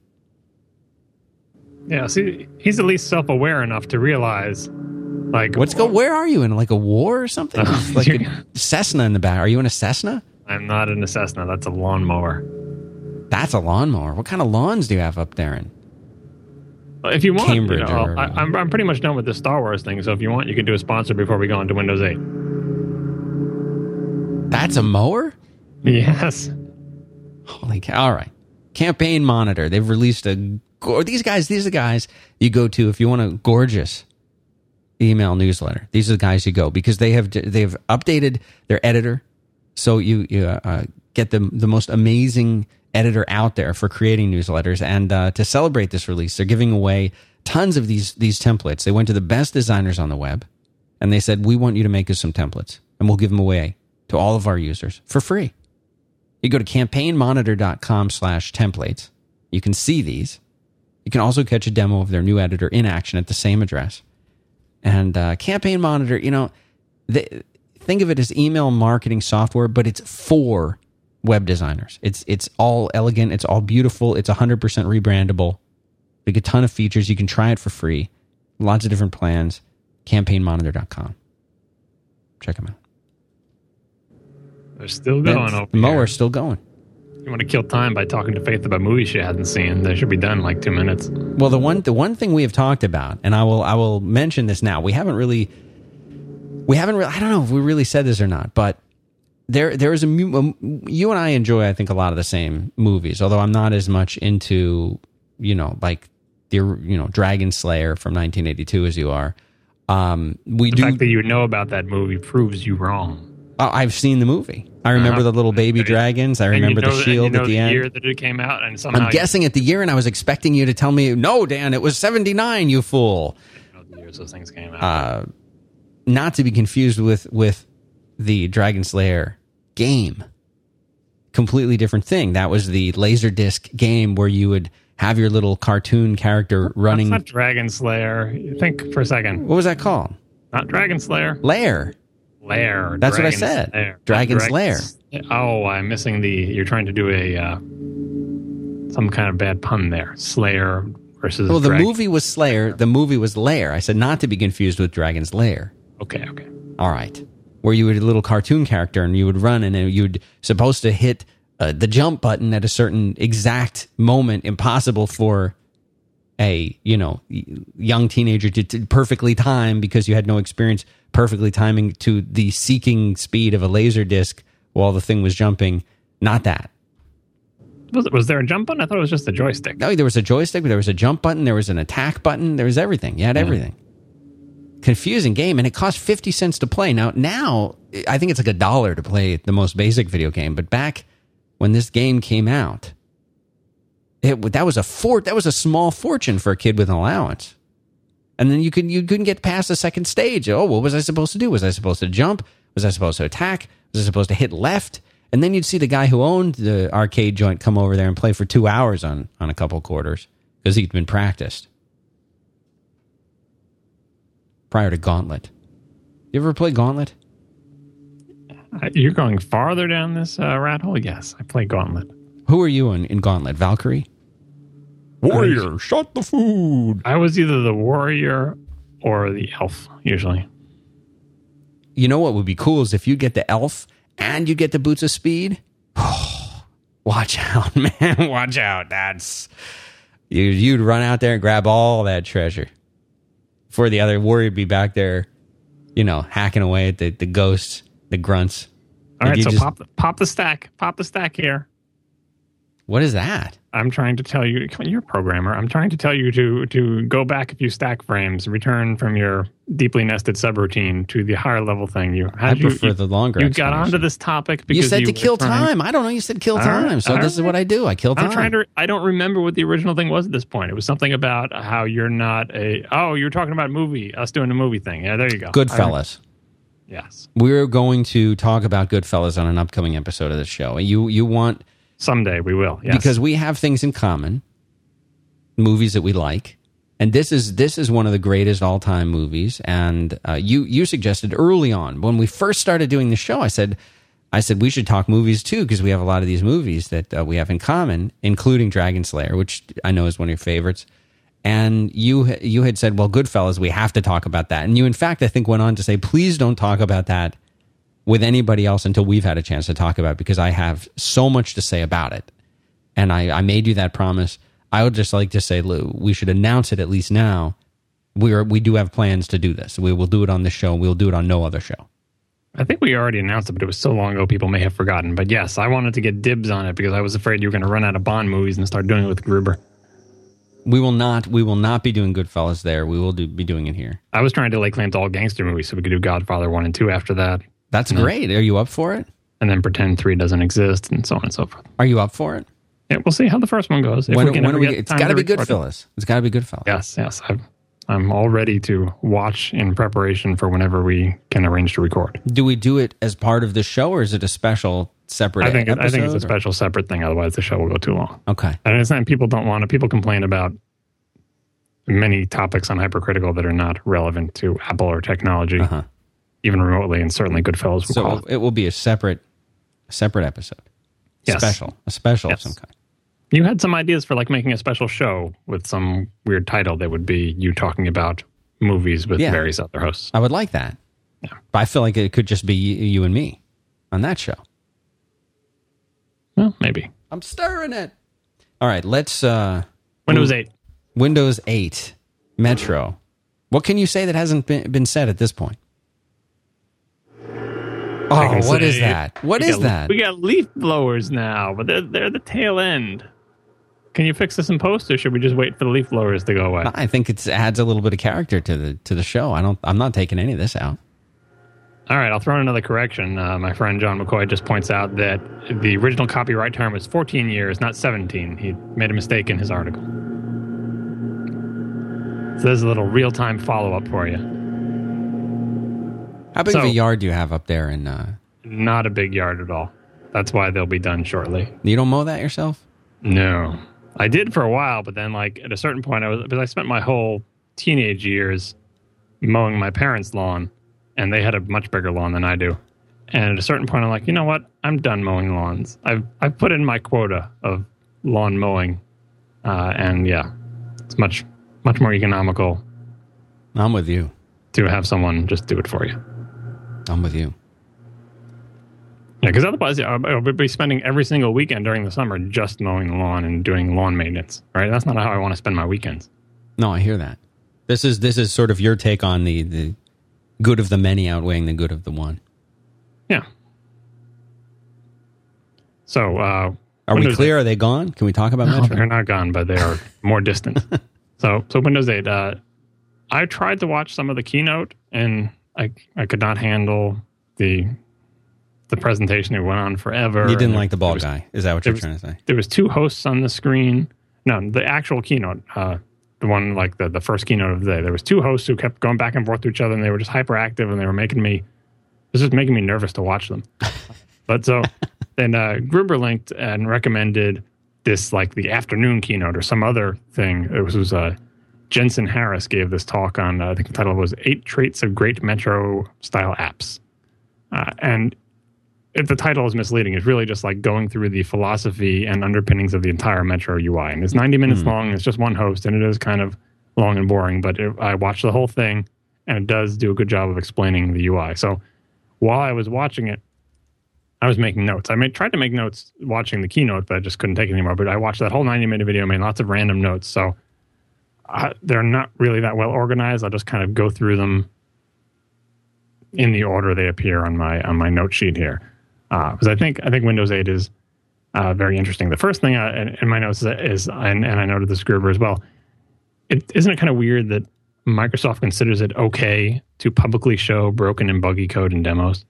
Yeah, see, he's at least self-aware enough to realize, like, what's go? Where are you in, like, a war or something? Uh, like a Cessna in the back. Are you in a Cessna? I'm not in a Cessna. That's a lawnmower. That's a lawnmower. What kind of lawns do you have up there in? If you want, Cambridge, you know, or, I, I'm I'm pretty much done with the Star Wars thing. So if you want, you can do a sponsor before we go into Windows eight. That's a mower? Yes. Holy cow! All right, Campaign Monitor. They've released a. These guys, these are the guys you go to if you want a gorgeous email newsletter. These are the guys you go, because they have they've updated their editor, so you, you uh, get the the most amazing editor out there for creating newsletters. And uh, to celebrate this release, they're giving away tons of these these templates. They went to the best designers on the web, and they said, "We want you to make us some templates, and we'll give them away to all of our users for free." You go to campaign monitor dot com slash templates. You can see these. You can also catch a demo of their new editor in action at the same address. And uh, Campaign Monitor, you know, they, think of it as email marketing software, but it's for web designers. It's it's all elegant. It's all beautiful. It's one hundred percent rebrandable. Like a ton of features. You can try it for free. Lots of different plans. campaign monitor dot com. Check them out. They're still going. Over the mower's still going. You want to kill time by talking to Faith about movies she hasn't seen. They should be done in like two minutes. Well, the one the one thing we have talked about, and I will I will mention this now. We haven't really we haven't really I don't know if we really said this or not, but there there is a you and I enjoy I think a lot of the same movies, although I'm not as much into, you know, like the you know Dragon Slayer from nineteen eighty-two as you are. Um, we the do, fact that you know about that movie proves you wrong. Uh, I've seen the movie. I remember uh, the little baby dragons. I remember you know, the shield you know at the, the end. Year that it came out, and somehow I'm guessing at the year, and I was expecting you to tell me, no, Dan, it was seventy-nine, you fool. I didn't know the years those things came out. Uh, not to be confused with, with the Dragon Slayer game. Completely different thing. That was the LaserDisc game where you would have your little cartoon character running. That's not Dragon Slayer. Think for a second. What was that called? Not Dragon Slayer. Lair. Lair. That's Dragon what I said. Slayer. Dragon's Dragon's Lair. Oh, I'm missing the. You're trying to do a uh, some kind of bad pun there. Slayer versus. Well, the Dragon. movie was Slayer. The movie was Lair. I said not to be confused with Dragon's Lair. Okay. Okay. All right. Where you would a little cartoon character and you would run and you'd supposed to hit uh, the jump button at a certain exact moment, impossible for a you know young teenager to, to perfectly time because you had no experience perfectly timing to the seeking speed of a laser disc while the thing was jumping. Not that. Was, it, was there a jump button? I thought it was just the joystick. No, there was a joystick, but there was a jump button, there was an attack button, there was everything. You had yeah. everything. Confusing game, and it cost fifty cents to play. Now, now I think it's like a dollar to play the most basic video game. But back when this game came out, it that was a fort that was a small fortune for a kid with an allowance. And then you could you couldn't get past the second stage. Oh, what was I supposed to do? Was I supposed to jump? Was I supposed to attack? Was I supposed to hit left? And then you'd see the guy who owned the arcade joint come over there and play for two hours on on a couple quarters because he'd been practiced. Prior to Gauntlet. You ever play Gauntlet? Uh, you're going farther down this uh, rat hole? Yes, I play Gauntlet. Who are you in, in Gauntlet? Valkyrie? Warrior, was, shot the food! I was either the warrior or the elf, usually. You know what would be cool is if you get the elf and you get the boots of speed. Watch out, man. Watch out. That's you, you'd run out there and grab all that treasure. Before the other warrior would be back there, you know, hacking away at the, the ghosts, the grunts. All right, so just, pop, the, pop the stack. Pop the stack here. What is that? I'm trying to tell you. Come on, you're a programmer. I'm trying to tell you to, to go back a few stack frames, return from your deeply nested subroutine to the higher level thing. You, I you, prefer you, the longer You got onto this topic because you said you to kill time. I don't know. You said kill all time. Right, so this right. is what I do. I kill time. I'm trying to, I don't remember what the original thing was at this point. It was something about how you're not a... Oh, you were talking about movie. Us doing a movie thing. Yeah, there you go. Goodfellas. Yes. We're going to talk about Goodfellas on an upcoming episode of the show. You You want... Someday we will, yes. Because we have things in common, movies that we like, and this is this is one of the greatest all-time movies. And uh, you you suggested early on when we first started doing the show, I said I said we should talk movies too because we have a lot of these movies that uh, we have in common, including Dragon Slayer, which I know is one of your favorites. And you you had said, well, Goodfellas, we have to talk about that. And you, in fact, I think went on to say, please don't talk about that with anybody else until we've had a chance to talk about it, because I have so much to say about it. And I, I made you that promise. I would just like to say, Lou, we should announce it at least now. We are, we do have plans to do this. We will do it on this show. We'll do it on no other show. I think we already announced it, but it was so long ago people may have forgotten. But yes, I wanted to get dibs on it because I was afraid you were going to run out of Bond movies and start doing it with Gruber. We will not. We will not be doing Goodfellas there. We will do, be doing it here. I was trying to lay claim to all gangster movies so we could do Godfather one and two after that. That's and great. Then, Are you up for it? And then pretend three doesn't exist and so on and so forth. Are you up for it? Yeah, we'll see how the first one goes. If when, we can when we, get it's got to be Goodfellas. It's got to be Goodfellas. Yes, yes. I've, I'm all ready to watch in preparation for whenever we can arrange to record. Do we do it as part of the show, or is it a special separate I think episode? It, I think it's a special or? separate thing. Otherwise, the show will go too long. Okay. And it's not people don't want to. People complain about many topics on Hypercritical that are not relevant to Apple or technology. Uh-huh. Even remotely, and certainly Goodfellas will so call it. It will be a separate separate episode. Yes. Special. A special yes. of some kind. You had some ideas for like making a special show with some weird title that would be you talking about movies with yeah. various other hosts. I would like that. Yeah. But I feel like it could just be you and me on that show. Well, maybe. I'm stirring it. All right, let's... Uh, Windows eight. Windows eight. Metro. What can you say that hasn't been, been said at this point? Oh, what is that? What is that? We got leaf blowers now, but they're, they're the tail end. Can you fix this in post, or should we just wait for the leaf blowers to go away? I think it adds a little bit of character to the to the show. I don't. I'm not taking any of this out. All right, I'll throw in another correction. Uh, my friend John McCoy just points out that the original copyright term was fourteen years, not seventeen. He made a mistake in his article. So there's a little real-time follow-up for you. How big so, of a yard do you have up there? In, uh... Not a big yard at all. That's why they'll be done shortly. You don't mow that yourself? No. I did for a while, but then like at a certain point, I was because I spent my whole teenage years mowing my parents' lawn. And they had a much bigger lawn than I do. And at a certain point, I'm like, you know what? I'm done mowing lawns. I've I've put in my quota of lawn mowing. Uh, and yeah, it's much, much more economical. I'm with you. To have someone just do it for you. I'm with you. Yeah, because otherwise, yeah, I'll be spending every single weekend during the summer just mowing the lawn and doing lawn maintenance. Right? That's not how I want to spend my weekends. No, I hear that. This is this is sort of your take on the... the good of the many outweighing the good of the one. Yeah. So, uh... Are Windows we clear? eight. Are they gone? Can we talk about no, Metro? They're not gone, but they are more distant. So, so Windows eight, uh, I tried to watch some of the keynote, and I I could not handle the the presentation. It went on forever. You didn't like there, the bald was, guy. Is that what you're was, trying to say? There was two hosts on the screen. No, the actual keynote, uh... the one like the, the first keynote of the day. There was two hosts who kept going back and forth to each other, and they were just hyperactive, and they were making me, it was just making me nervous to watch them. But so then uh, Gruber linked and recommended this like the afternoon keynote or some other thing. It was, was uh, Jensen Harris gave this talk on, uh, I think the title was Eight Traits of Great Metro-Style Apps. Uh, and if the title is misleading, it's really just like going through the philosophy and underpinnings of the entire Metro U I. And it's ninety minutes mm. long. It's just one host, and it is kind of long and boring. But it, I watched the whole thing, and it does do a good job of explaining the U I. So while I was watching it, I was making notes. I made, tried to make notes watching the keynote, but I just couldn't take it anymore. But I watched that whole ninety-minute video, made lots of random notes. So I, they're not really that well organized. I'll just kind of go through them in the order they appear on my on my note sheet here. Because uh, I think I think Windows eight is uh, very interesting. The first thing I, in, in my notes is, is and, and I noted this Gruber as well, it, isn't it kind of weird that Microsoft considers it okay to publicly show broken and buggy code in demos?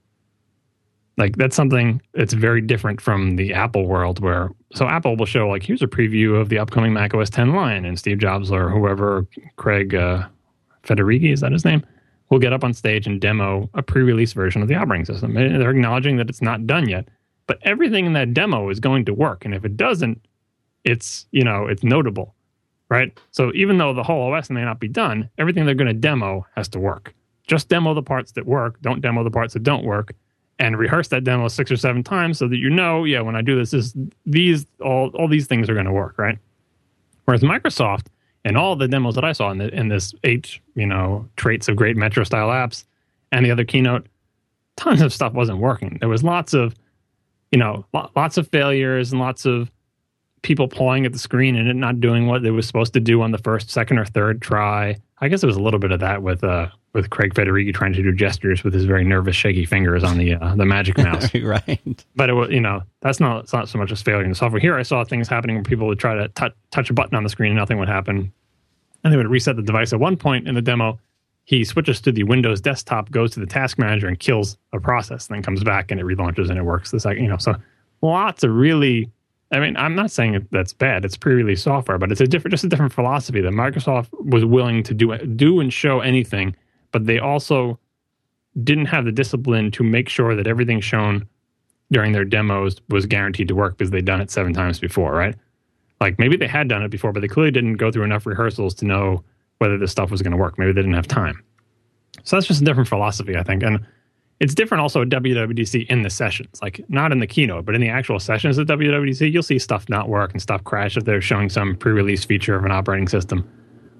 Like, that's something that's very different from the Apple world where, so Apple will show, like, here's a preview of the upcoming macOS ten line, and Steve Jobs or whoever, Craig uh, Federighi, is that his name? We'll get up on stage and demo a pre-release version of the operating system. And they're acknowledging that it's not done yet, but everything in that demo is going to work. And if it doesn't, it's, you know, it's notable, right? So even though the whole O S may not be done, everything they're going to demo has to work. Just demo the parts that work. Don't demo the parts that don't work, and rehearse that demo six or seven times so that you know, yeah, when I do this, this these all all these things are going to work, right? Whereas Microsoft, and all the demos that I saw in, the, in this eight, you know, traits of great Metro-style apps and the other keynote, tons of stuff wasn't working. There was lots of, you know, lo- lots of failures and lots of people pawing at the screen and it not doing what it was supposed to do on the first, second, or third try. I guess there was a little bit of that with uh, with Craig Federighi trying to do gestures with his very nervous, shaky fingers on the uh, the Magic Mouse. Right. But it was, you know, that's not it's not so much as failure in the software. Here I saw things happening where people would try to t- touch a button on the screen and nothing would happen. And they would reset the device. At one point in the demo, he switches to the Windows desktop, goes to the task manager, and kills a process, and then comes back and it relaunches and it works the second, you know. So lots of really, I mean, I'm not saying that's bad. It's pre-release software, but it's a different, just a different philosophy that Microsoft was willing to do, do and show anything, but they also didn't have the discipline to make sure that everything shown during their demos was guaranteed to work because they'd done it seven times before, right? Like, maybe they had done it before, but they clearly didn't go through enough rehearsals to know whether this stuff was going to work. Maybe they didn't have time. So that's just a different philosophy, I think. And it's different also at W W D C in the sessions, like not in the keynote, but in the actual sessions at W W D C, you'll see stuff not work and stuff crash if they're showing some pre-release feature of an operating system.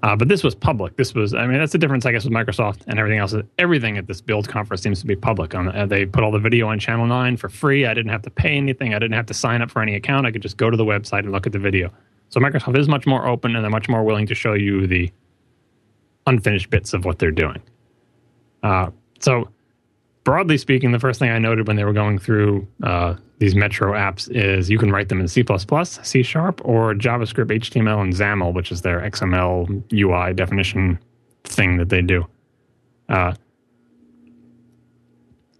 Uh, but this was public. This was, I mean, that's the difference, I guess, with Microsoft and everything else. Everything at this Build conference seems to be public. On the, uh, they put all the video on Channel nine for free. I didn't have to pay anything. I didn't have to sign up for any account. I could just go to the website and look at the video. So Microsoft is much more open, and they're much more willing to show you the unfinished bits of what they're doing. Uh, so... broadly speaking, the first thing I noted when they were going through uh, these Metro apps is you can write them in C plus plus, C Sharp, or JavaScript, H T M L, and XAML, which is their X M L U I definition thing that they do. Uh,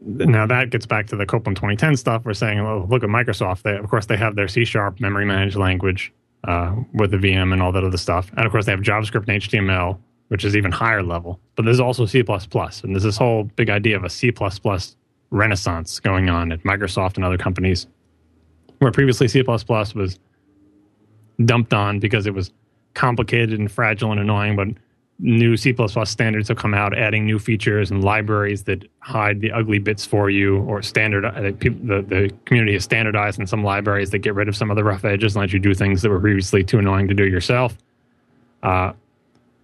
now that gets back to the Copeland twenty ten stuff. We're saying, oh, look at Microsoft. They, of course, they have their C Sharp memory managed language uh, with the V M and all that other stuff. And of course, they have JavaScript and H T M L, which is even higher level. But there's also C plus plus. And there's this whole big idea of a C plus plus renaissance going on at Microsoft and other companies, where previously C plus plus was dumped on because it was complicated and fragile and annoying, but new C plus plus standards have come out, adding new features and libraries that hide the ugly bits for you, or standard uh, the, the community is standardized in some libraries that get rid of some of the rough edges and let you do things that were previously too annoying to do yourself. Uh,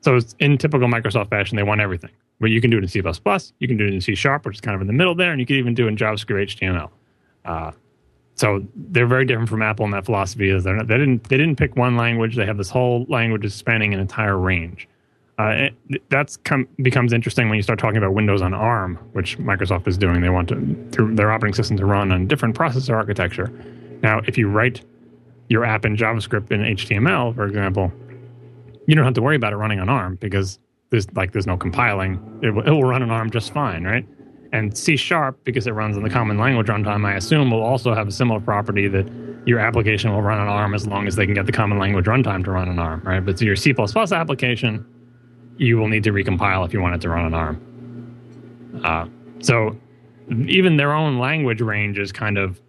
so it's in typical Microsoft fashion, they want everything. But you can do it in C plus plus, you can do it in C Sharp, which is kind of in the middle there, and you can even do it in JavaScript, H T M L. Uh, so they're very different from Apple, and that philosophy is they're not, they didn't they didn't pick one language. They have this whole language spanning an entire range. Uh, that com- becomes interesting when you start talking about Windows on ARM, which Microsoft is doing. They want to, through their operating system to run on different processor architecture. Now, if you write your app in JavaScript and H T M L, for example, you don't have to worry about it running on ARM because there's like there's no compiling. It will, it will run on ARM just fine, right? And C Sharp, because it runs on the common language runtime, I assume, will also have a similar property that your application will run on ARM as long as they can get the common language runtime to run on ARM, right? But so your C plus plus application, you will need to recompile if you want it to run on ARM. Uh, so even their own language range is kind of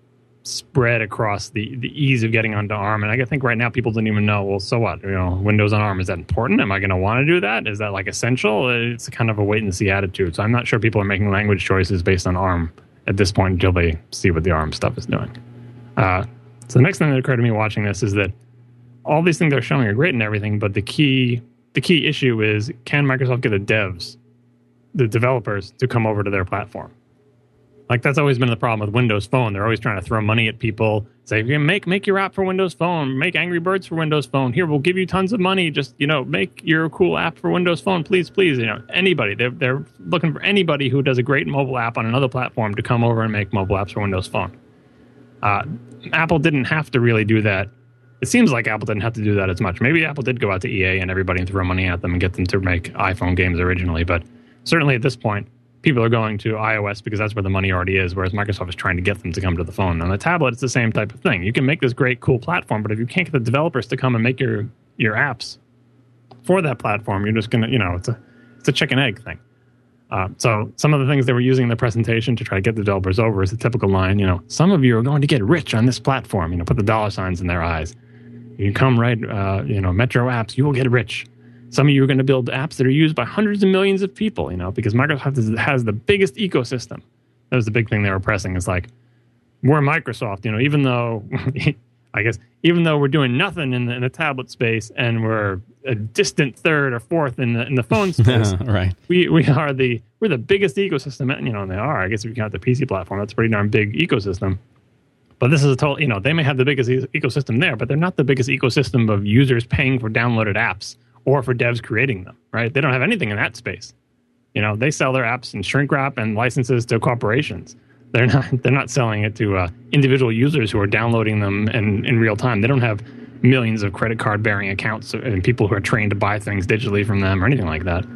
spread across the, the ease of getting onto ARM. And I think right now people didn't even know, well, so what? You know, Windows on ARM, is that important? Am I going to want to do that? Is that like essential? It's kind of a wait and see attitude. So I'm not sure people are making language choices based on ARM at this point until they see what the ARM stuff is doing. Uh, so the next thing that occurred to me watching this is that all these things they're showing are great and everything, but the key... The key issue is, can Microsoft get the devs, the developers, to come over to their platform? Like, that's always been the problem with Windows Phone. They're always trying to throw money at people, say, make make your app for Windows Phone, make Angry Birds for Windows Phone. Here, we'll give you tons of money. Just, you know, make your cool app for Windows Phone. Please, please, you know, anybody. They're, they're looking for anybody who does a great mobile app on another platform to come over and make mobile apps for Windows Phone. Uh, Apple didn't have to really do that. It seems like Apple didn't have to do that as much. Maybe Apple did go out to E A and everybody throw money at them and get them to make iPhone games originally. But certainly at this point, people are going to iOS because that's where the money already is, whereas Microsoft is trying to get them to come to the phone. On the tablet, it's the same type of thing. You can make this great, cool platform, but if you can't get the developers to come and make your, your apps for that platform, you're just going to, you know, it's a, it's a chicken egg thing. Uh, so some of the things they were using in the presentation to try to get the developers over is the typical line, you know, some of you are going to get rich on this platform, you know, put the dollar signs in their eyes. You come write, uh, you know, Metro apps, you will get rich. Some of you are going to build apps that are used by hundreds of millions of people, you know, because Microsoft has the biggest ecosystem. That was the big thing they were pressing. It's like, we're Microsoft, you know, even though, I guess, even though we're doing nothing in the, in the tablet space and we're a distant third or fourth in the in the phone space, right. we we are the, we're the biggest ecosystem, you know, and they are. I guess if you count the P C platform, that's a pretty darn big ecosystem. But this is a total, you know, they may have the biggest e- ecosystem there, but they're not the biggest ecosystem of users paying for downloaded apps or for devs creating them, right? They don't have anything in that space. You know, they sell their apps and shrink wrap and licenses to corporations. They're not they're not selling it to uh, individual users who are downloading them in, in real time. They don't have millions of credit card bearing accounts and people who are trained to buy things digitally from them or anything like that.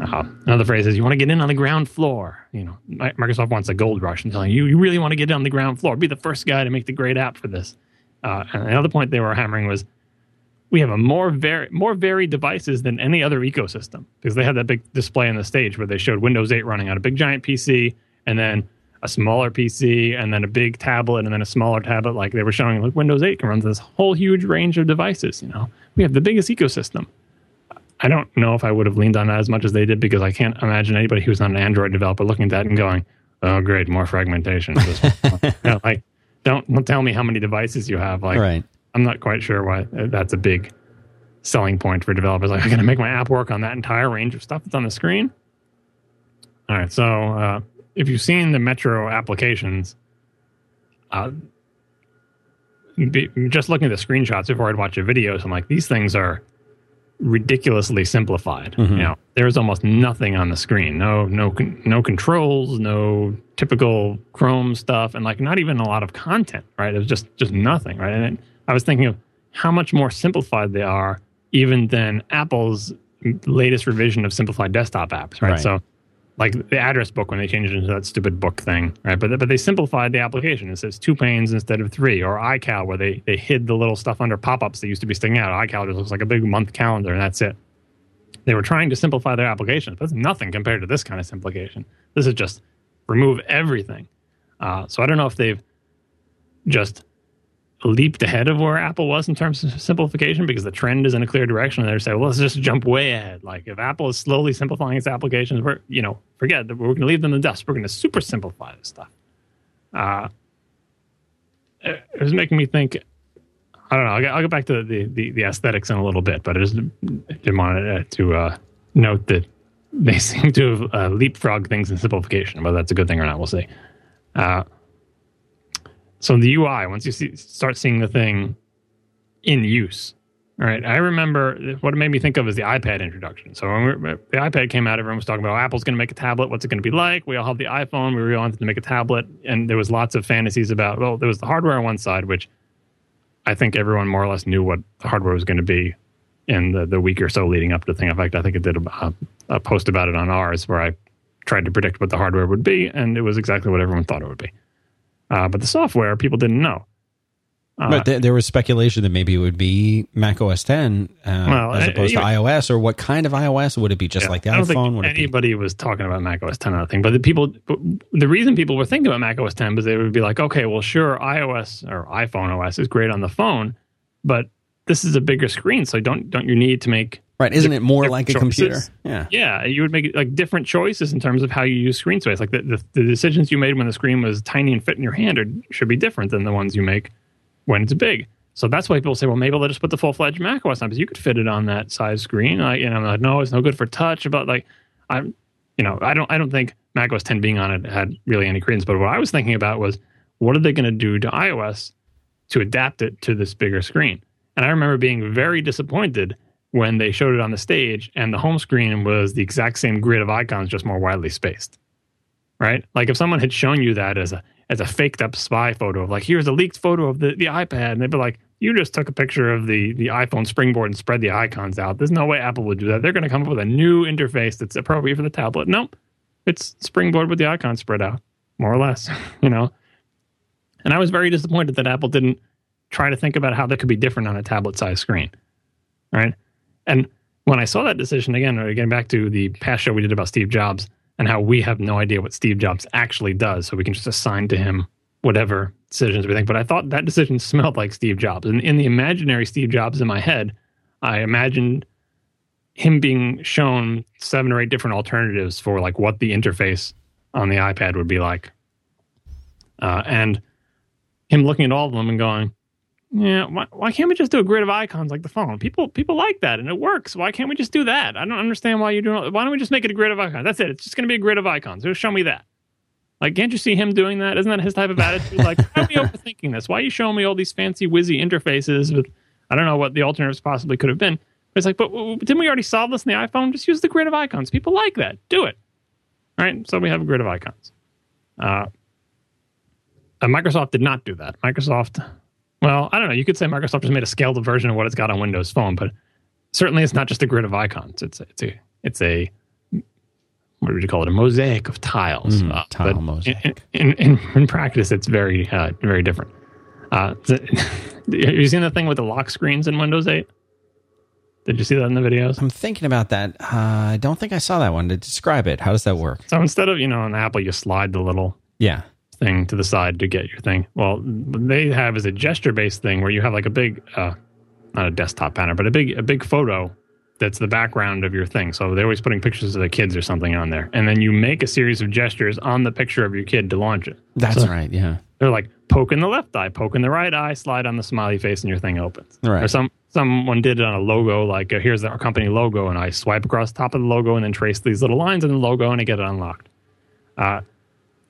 Uh, another phrase is, you want to get in on the ground floor. You know, Microsoft wants a gold rush and telling you, you really want to get in on the ground floor. Be the first guy to make the great app for this. Uh, and another point they were hammering was, we have a more var- more varied devices than any other ecosystem. Because they had that big display on the stage where they showed Windows eight running on a big giant P C, and then a smaller P C, and then a big tablet, and then a smaller tablet. Like, they were showing, like, Windows eight can run this whole huge range of devices. You know, we have the biggest ecosystem. I don't know if I would have leaned on that as much as they did, because I can't imagine anybody who's not an Android developer looking at that and going, oh, great, more fragmentation. You know, like, don't, don't tell me how many devices you have. Like, right. I'm not quite sure why that's a big selling point for developers. Like, I'm going to make my app work on that entire range of stuff that's on the screen. All right, so uh, if you've seen the Metro applications, uh, be, just looking at the screenshots before I'd watch a video, so I'm like, these things are ridiculously simplified. Mm-hmm. You know, there's almost nothing on the screen. No, no, no controls, no typical Chrome stuff, and like not even a lot of content, right? It was just, just nothing, right? And it, I was thinking of how much more simplified they are even than Apple's latest revision of simplified desktop apps, right? Right. So like the address book when they changed it into that stupid book thing, right? But but they simplified the application. It says two panes instead of three, or iCal where they, they hid the little stuff under pop-ups that used to be sticking out. iCal just looks like a big month calendar and that's it. They were trying to simplify their application, but it's nothing compared to this kind of simplification. This is just remove everything. Uh, so I don't know if they've just leaped ahead of where Apple was in terms of simplification because the trend is in a clear direction and they're saying, well, let's just jump way ahead. Like if Apple is slowly simplifying its applications, we're, you know, forget that, we're going to leave them in the dust. We're going to super simplify this stuff. Uh, it was making me think, I don't know. I'll get, I'll get back to the, the, the aesthetics in a little bit, but I just didn't want to uh, note that they seem to have uh, leapfrogged things in simplification, whether that's a good thing or not, we'll see. Uh, So the U I, once you see, start seeing the thing in use, all right, I remember what it made me think of is the iPad introduction. So when we, the iPad came out, everyone was talking about, oh, Apple's going to make a tablet. What's it going to be like? We all have the iPhone. We really wanted to make a tablet. And there was lots of fantasies about, well, there was the hardware on one side, which I think everyone more or less knew what the hardware was going to be in the, the week or so leading up to the thing. In fact, I think I did a, a post about it on ours where I tried to predict what the hardware would be, and it was exactly what everyone thought it would be. Uh, but the software, people didn't know. Uh, but th- there was speculation that maybe it would be Mac O S X uh, well, as opposed even, to iOS, or what kind of iOS? Would it be just yeah, like the I don't iPhone? Think anybody was talking about Mac O S X or nothing. But the people, the reason people were thinking about Mac O S X was they would be like, okay, well, sure, iOS or iPhone O S is great on the phone, but this is a bigger screen, so don't don't you need to make right? Isn't it more like choices? A computer? Yeah, yeah. You would make like different choices in terms of how you use screen space. Like the, the the decisions you made when the screen was tiny and fit in your hand are, should be different than the ones you make when it's big. So that's why people say, well, maybe they'll just put the full fledged Mac O S on because you could fit it on that size screen. Like, and I'm like, no, it's no good for touch. But like, I'm, you know, I don't I don't think Mac O S X being on it had really any credence. But what I was thinking about was, what are they going to do to iOS to adapt it to this bigger screen? And I remember being very disappointed when they showed it on the stage and the home screen was the exact same grid of icons, just more widely spaced, right? Like if someone had shown you that as a as a faked up spy photo of like, here's a leaked photo of the, the iPad, and they'd be like, you just took a picture of the, the iPhone springboard and spread the icons out. There's no way Apple would do that. They're going to come up with a new interface that's appropriate for the tablet. Nope, it's springboard with the icons spread out, more or less, you know? And I was very disappointed that Apple didn't try to think about how that could be different on a tablet-sized screen, right? And when I saw that decision, again, getting back to the past show we did about Steve Jobs and how we have no idea what Steve Jobs actually does, so we can just assign to him whatever decisions we think. But I thought that decision smelled like Steve Jobs. And in the imaginary Steve Jobs in my head, I imagined him being shown seven or eight different alternatives for like what the interface on the iPad would be like. Uh, and him looking at all of them and going, yeah, why, why can't we just do a grid of icons like the phone? People people like that, and it works. Why can't we just do that? I don't understand why you're doing. Why don't we just make it a grid of icons? That's it. It's just going to be a grid of icons. Just show me that. Like, can't you see him doing that? Isn't that his type of attitude? Like, why are we overthinking this? Why are you showing me all these fancy whizzy interfaces with, I don't know what the alternatives possibly could have been. But it's like, but didn't we already solve this in the iPhone? Just use the grid of icons. People like that. Do it. All right. So we have a grid of icons. Uh, Microsoft did not do that. Microsoft. Well, I don't know. You could say Microsoft has made a scaled version of what it's got on Windows Phone, but certainly it's not just a grid of icons. It's a, it's a, it's a what would you call it? A mosaic of tiles. Mm, uh, tile mosaic. In, in, in, in practice, it's very, uh, very different. Uh, you seen the thing with the lock screens in Windows eight? Did you see that in the videos? I'm thinking about that. Uh, I don't think I saw that one. To describe it, how does that work? So instead of, you know, on Apple, you slide the little... Yeah. thing to the side to get your thing. Well, what they have is a gesture-based thing where you have like a big, uh, not a desktop banner, but a big, a big photo that's the background of your thing. So they're always putting pictures of the kids or something on there, and then you make a series of gestures on the picture of your kid to launch it. That's so right. Yeah, they're like poke in the left eye, poke in the right eye, slide on the smiley face, and your thing opens. Right. Or some someone did it on a logo, like uh, here's our company logo, and I swipe across the top of the logo and then trace these little lines in the logo, and I get it unlocked. Uh,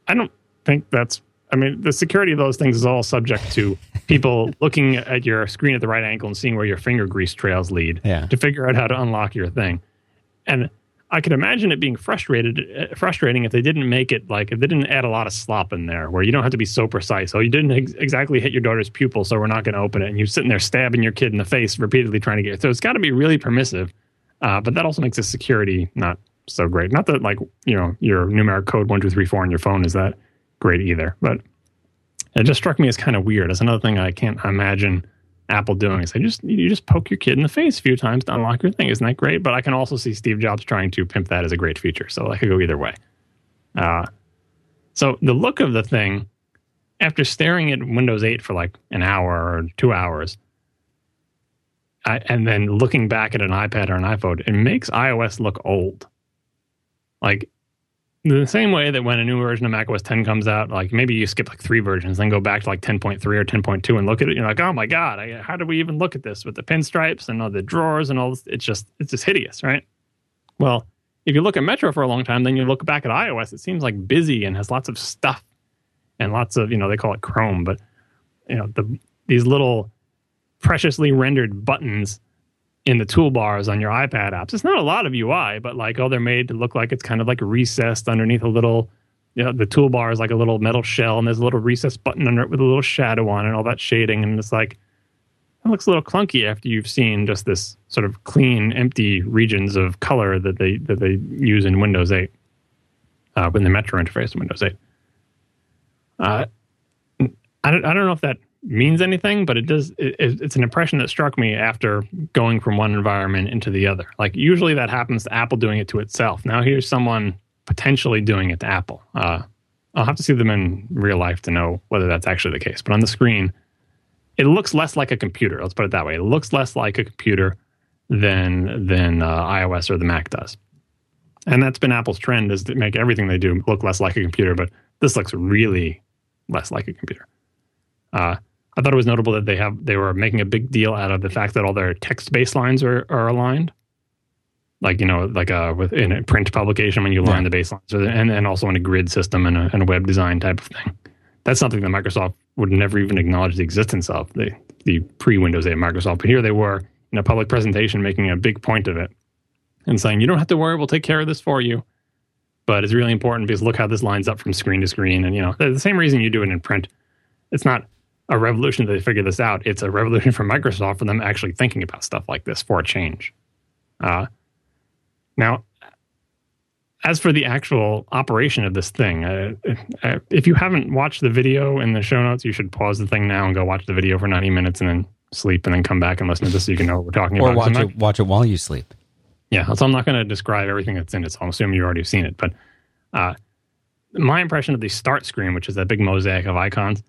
I don't. think that's I mean the security of those things is all subject to people looking at your screen at the right angle and seeing where your finger grease trails lead yeah. to figure out how to unlock your thing. And I could imagine it being frustrated, frustrating if they didn't make it, like, if they didn't add a lot of slop in there where you don't have to be so precise. Oh, you didn't ex- exactly hit your daughter's pupil, so we're not going to open it. And you're sitting there stabbing your kid in the face repeatedly trying to get it. So it's got to be really permissive. Uh, but that also makes the security not so great. Not that, like, you know, your numeric code one two three four on your phone is that great either. But it just struck me as kind of weird. It's another thing I can't imagine Apple doing. Is they just, you just poke your kid in the face a few times to unlock your thing. Isn't that great? But I can also see Steve Jobs trying to pimp that as a great feature. So I could go either way. Uh, so the look of the thing, after staring at Windows eight for like an hour or two hours, I, and then looking back at an iPad or an iPhone, it makes iOS look old. Like, the same way that when a new version of macOS ten comes out, like maybe you skip like three versions, then go back to like ten point three or ten point two and look at it. You're like, oh my God, I, how did we even look at this with the pinstripes and all the drawers and all this? It's just, it's just hideous, right? Well, if you look at Metro for a long time, then you look back at iOS, it seems like busy and has lots of stuff and lots of, you know, they call it Chrome, but you know, the, these little preciously rendered buttons in the toolbars on your iPad apps. It's not a lot of U I, but like, oh, they're made to look like it's kind of like recessed underneath a little, you know, the toolbar is like a little metal shell and there's a little recessed button under it with a little shadow on it and all that shading. And it's like, it looks a little clunky after you've seen just this sort of clean, empty regions of color that they that they use in Windows eight, uh, in the Metro interface in Windows eight. Uh, I don't, I don't know if that means anything, but it does. It, it's an impression that struck me after going from one environment into the other. Like, usually that happens to Apple doing it to itself. Now here's someone potentially doing it to Apple. Uh, I'll have to see them in real life to know whether that's actually the case. But on the screen, it looks less like a computer. Let's put it that way. It looks less like a computer than than uh, iOS or the Mac does. And that's been Apple's trend, is to make everything they do look less like a computer. But this looks really less like a computer. Uh, I thought it was notable that they have they were making a big deal out of the fact that all their text baselines are, are aligned, like, you know, like a within a print publication when you line yeah. the baselines, and and also in a grid system and a, and a web design type of thing. That's something that Microsoft would never even acknowledge the existence of, the the pre-Windows eight Microsoft. But here they were in a public presentation making a big point of it and saying, you don't have to worry, we'll take care of this for you. But it's really important because look how this lines up from screen to screen, and you know, the same reason you do it in print. It's not a revolution that they figure this out. It's a revolution for Microsoft for them actually thinking about stuff like this for a change. Uh, now, as for the actual operation of this thing, uh, uh, if you haven't watched the video in the show notes, you should pause the thing now and go watch the video for ninety minutes and then sleep and then come back and listen to this so you can know what we're talking or about. Or watch, so not, it, watch it while you sleep. Yeah, so I'm not going to describe everything that's in it, so I'll assume you've already seen it. But uh, my impression of the start screen, which is that big mosaic of icons,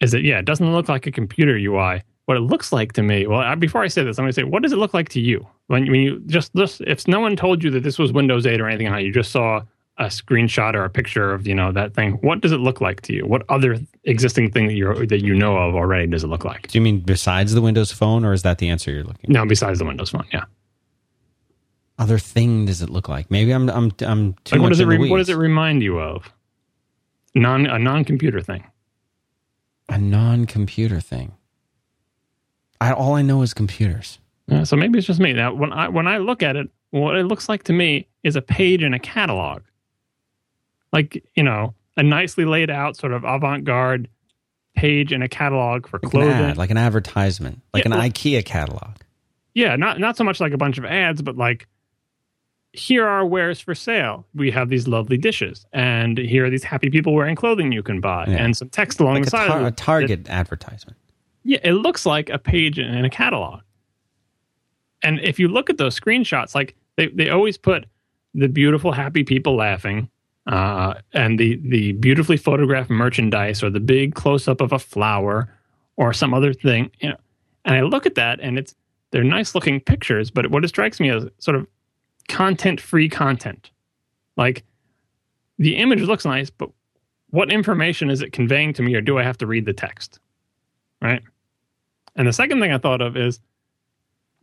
is that, yeah, it doesn't look like a computer U I. What it looks like to me, well, I, before I say this, I'm going to say, what does it look like to you? When, when you just, just, if no one told you that this was Windows eight or anything like that, you just saw a screenshot or a picture of, you know, that thing, what does it look like to you? What other existing thing that you that you know of already does it look like? Do you mean besides the Windows Phone, or is that the answer you're looking for? No, besides the Windows Phone, yeah. Other thing does it look like? Maybe I'm I'm I'm too like, much what does in it re- the weeds. What does it remind you of? Non a non-computer thing. A non-computer thing. I, all I know is computers. Yeah, so maybe it's just me. Now, when I when I look at it, what it looks like to me is a page in a catalog. Like, you know, a nicely laid out sort of avant-garde page in a catalog for like clothing. An ad, like an advertisement. Like yeah, an well, IKEA catalog. Yeah, not not so much like a bunch of ads, but like, here are wares for sale. We have these lovely dishes, and here are these happy people wearing clothing you can buy, yeah. and some text along like the side tar- of it. A Target it, advertisement. Yeah, it looks like a page in a catalog. And if you look at those screenshots, like they, they always put the beautiful, happy people laughing, uh, and the the beautifully photographed merchandise, or the big close up of a flower, or some other thing. You know, and I look at that, and it's they're nice looking pictures, but what it strikes me as sort of content-free content. Like, the image looks nice, but what information is it conveying to me, or do I have to read the text? Right? And the second thing I thought of is,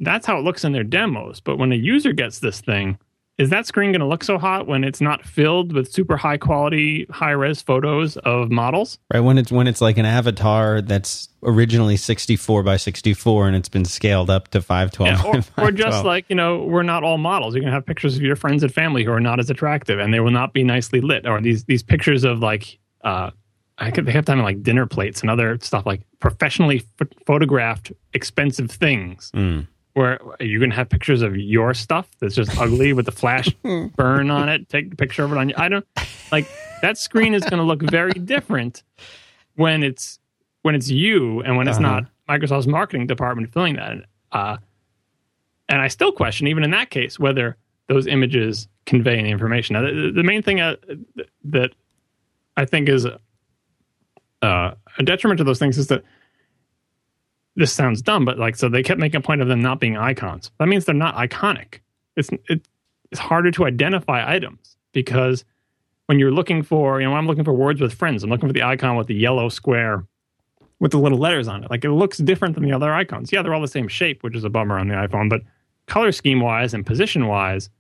that's how it looks in their demos, but when a user gets this thing, is that screen going to look so hot when it's not filled with super high quality, high res photos of models? Right. When it's when it's like an avatar that's originally sixty-four by sixty-four and it's been scaled up to five twelve. Yeah, or, or just like, you know, we're not all models. You're going to have pictures of your friends and family who are not as attractive, and they will not be nicely lit. Or these these pictures of like, uh, I could, they have time in like dinner plates and other stuff, like professionally ph- photographed expensive things. Mm. Where you're going to have pictures of your stuff that's just ugly with the flash burn on it. Take a picture of it on you. I don't like that screen is going to look very different when it's when it's you and when it's uh-huh. not Microsoft's marketing department filling that. Uh, and I still question, even in that case, whether those images convey any information. Now, the, the main thing uh, that I think is uh, a detriment to those things is that. This sounds dumb, but like, so they kept making a point of them not being icons. That means they're not iconic. It's it, it's harder to identify items because when you're looking for, you know, when I'm looking for words with friends, I'm looking for the icon with the yellow square with the little letters on it. Like, it looks different than the other icons. Yeah, they're all the same shape, which is a bummer on the iPhone, but color scheme wise and position wise,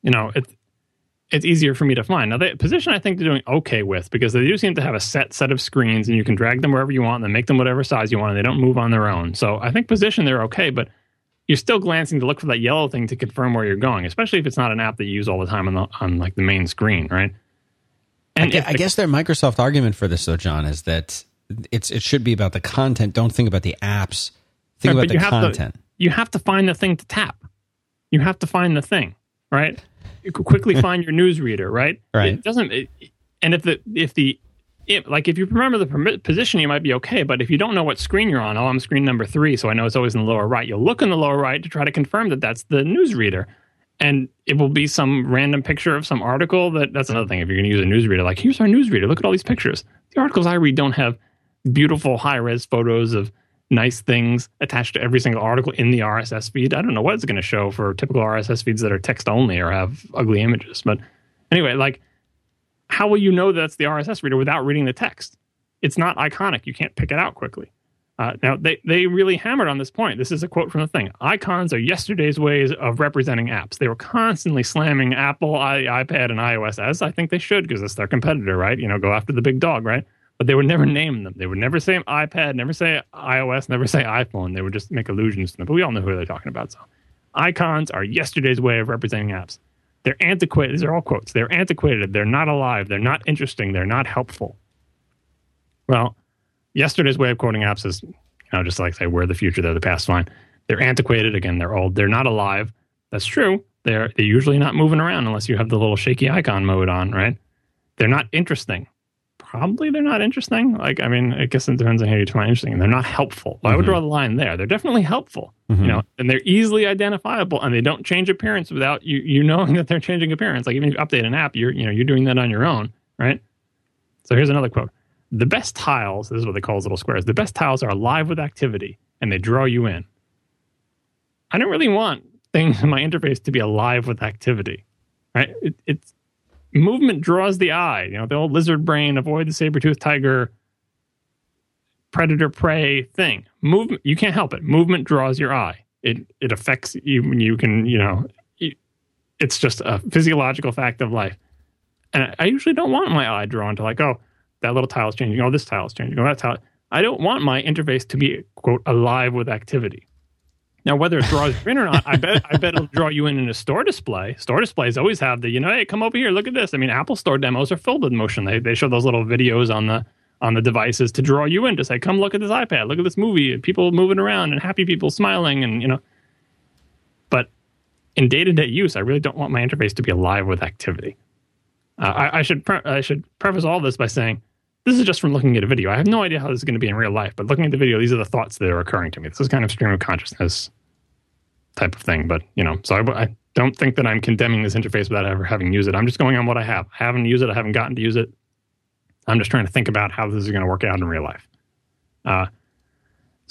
you know, it, it's easier for me to find. Now, the position I think they're doing okay with, because they do seem to have a set set of screens and you can drag them wherever you want and then make them whatever size you want and they don't move on their own. So I think position they're okay, but you're still glancing to look for that yellow thing to confirm where you're going, especially if it's not an app that you use all the time on, the, on like the main screen, right? And I, guess, the, I guess their Microsoft argument for this, though, John, is that it's it should be about the content. Don't think about the apps. Think right, about the content. To, you have to find the thing to tap. You have to find the thing, right? You could quickly find your newsreader, right? Right. It doesn't, it, and if the if the if, like if you remember the position, you might be okay. But if you don't know what screen you're on, oh, I'm screen number three, so I know it's always in the lower right. You'll look in the lower right to try to confirm that that's the newsreader, and it will be some random picture of some article. That that's another thing. If you're going to use a newsreader, like here's our newsreader. Look at all these pictures. The articles I read don't have beautiful high res photos of nice things attached to every single article in the R S S feed. I don't know what it's going to show for typical R S S feeds that are text only or have ugly images. But anyway, like, how will you know that's the R S S reader without reading the text? It's not iconic. You can't pick it out quickly. Uh, now, they, they really hammered on this point. This is a quote from the thing. Icons are yesterday's ways of representing apps. They were constantly slamming Apple, I, iPad, and iOS, as I think they should, because it's their competitor, right? You know, go after the big dog, right? But they would never name them. They would never say iPad, never say iOS, never say iPhone. They would just make allusions to them. But we all know who they're talking about. So, icons are yesterday's way of representing apps. They're antiquated. These are all quotes. They're antiquated. They're not alive. They're not interesting. They're not helpful. Well, yesterday's way of quoting apps is, you know, just like say, we're the future, they're the past, fine. They're antiquated. Again, they're old. They're not alive. That's true. They're, they're usually not moving around unless you have the little shaky icon mode on, right? They're not interesting. Probably they're not interesting. Like, I mean, I guess it depends on how you define interesting. And they're not helpful. Well, mm-hmm. I would draw the line there. They're definitely helpful, mm-hmm. you know, and they're easily identifiable, and they don't change appearance without you you knowing that they're changing appearance. Like, even if you update an app, you're you know you're doing that on your own, right? So here's another quote: "The best tiles," this is what they call those little squares. "The best tiles are alive with activity, and they draw you in." I don't really want things in my interface to be alive with activity, right? It, it's movement draws the eye. You know, the old lizard brain, avoid the saber-toothed tiger, predator prey thing. Movement, you can't help it. Movement draws your eye. It it affects you when you can, you know, it's just a physiological fact of life. And I usually don't want my eye drawn to like, oh, that little tile's changing. Oh, this tile's changing. Oh, that tile. I don't want my interface to be, quote, alive with activity. Now, whether it draws you in or not, I bet I bet it'll draw you in in a store display. Store displays always have the, you know, hey, come over here, look at this. I mean, Apple Store demos are filled with motion. They they show those little videos on the on the devices to draw you in, to say, come look at this iPad, look at this movie, and people moving around and happy people smiling, and you know. But in day-to-day use, I really don't want my interface to be alive with activity. Uh, I, I should pre- I should preface all this by saying, this is just from looking at a video. I have no idea how this is going to be in real life, but looking at the video, these are the thoughts that are occurring to me. This is kind of stream of consciousness type of thing, but, you know, so I, I don't think that I'm condemning this interface without ever having used it. I'm just going on what I have. I haven't used it. I haven't gotten to use it. I'm just trying to think about how this is going to work out in real life. Uh,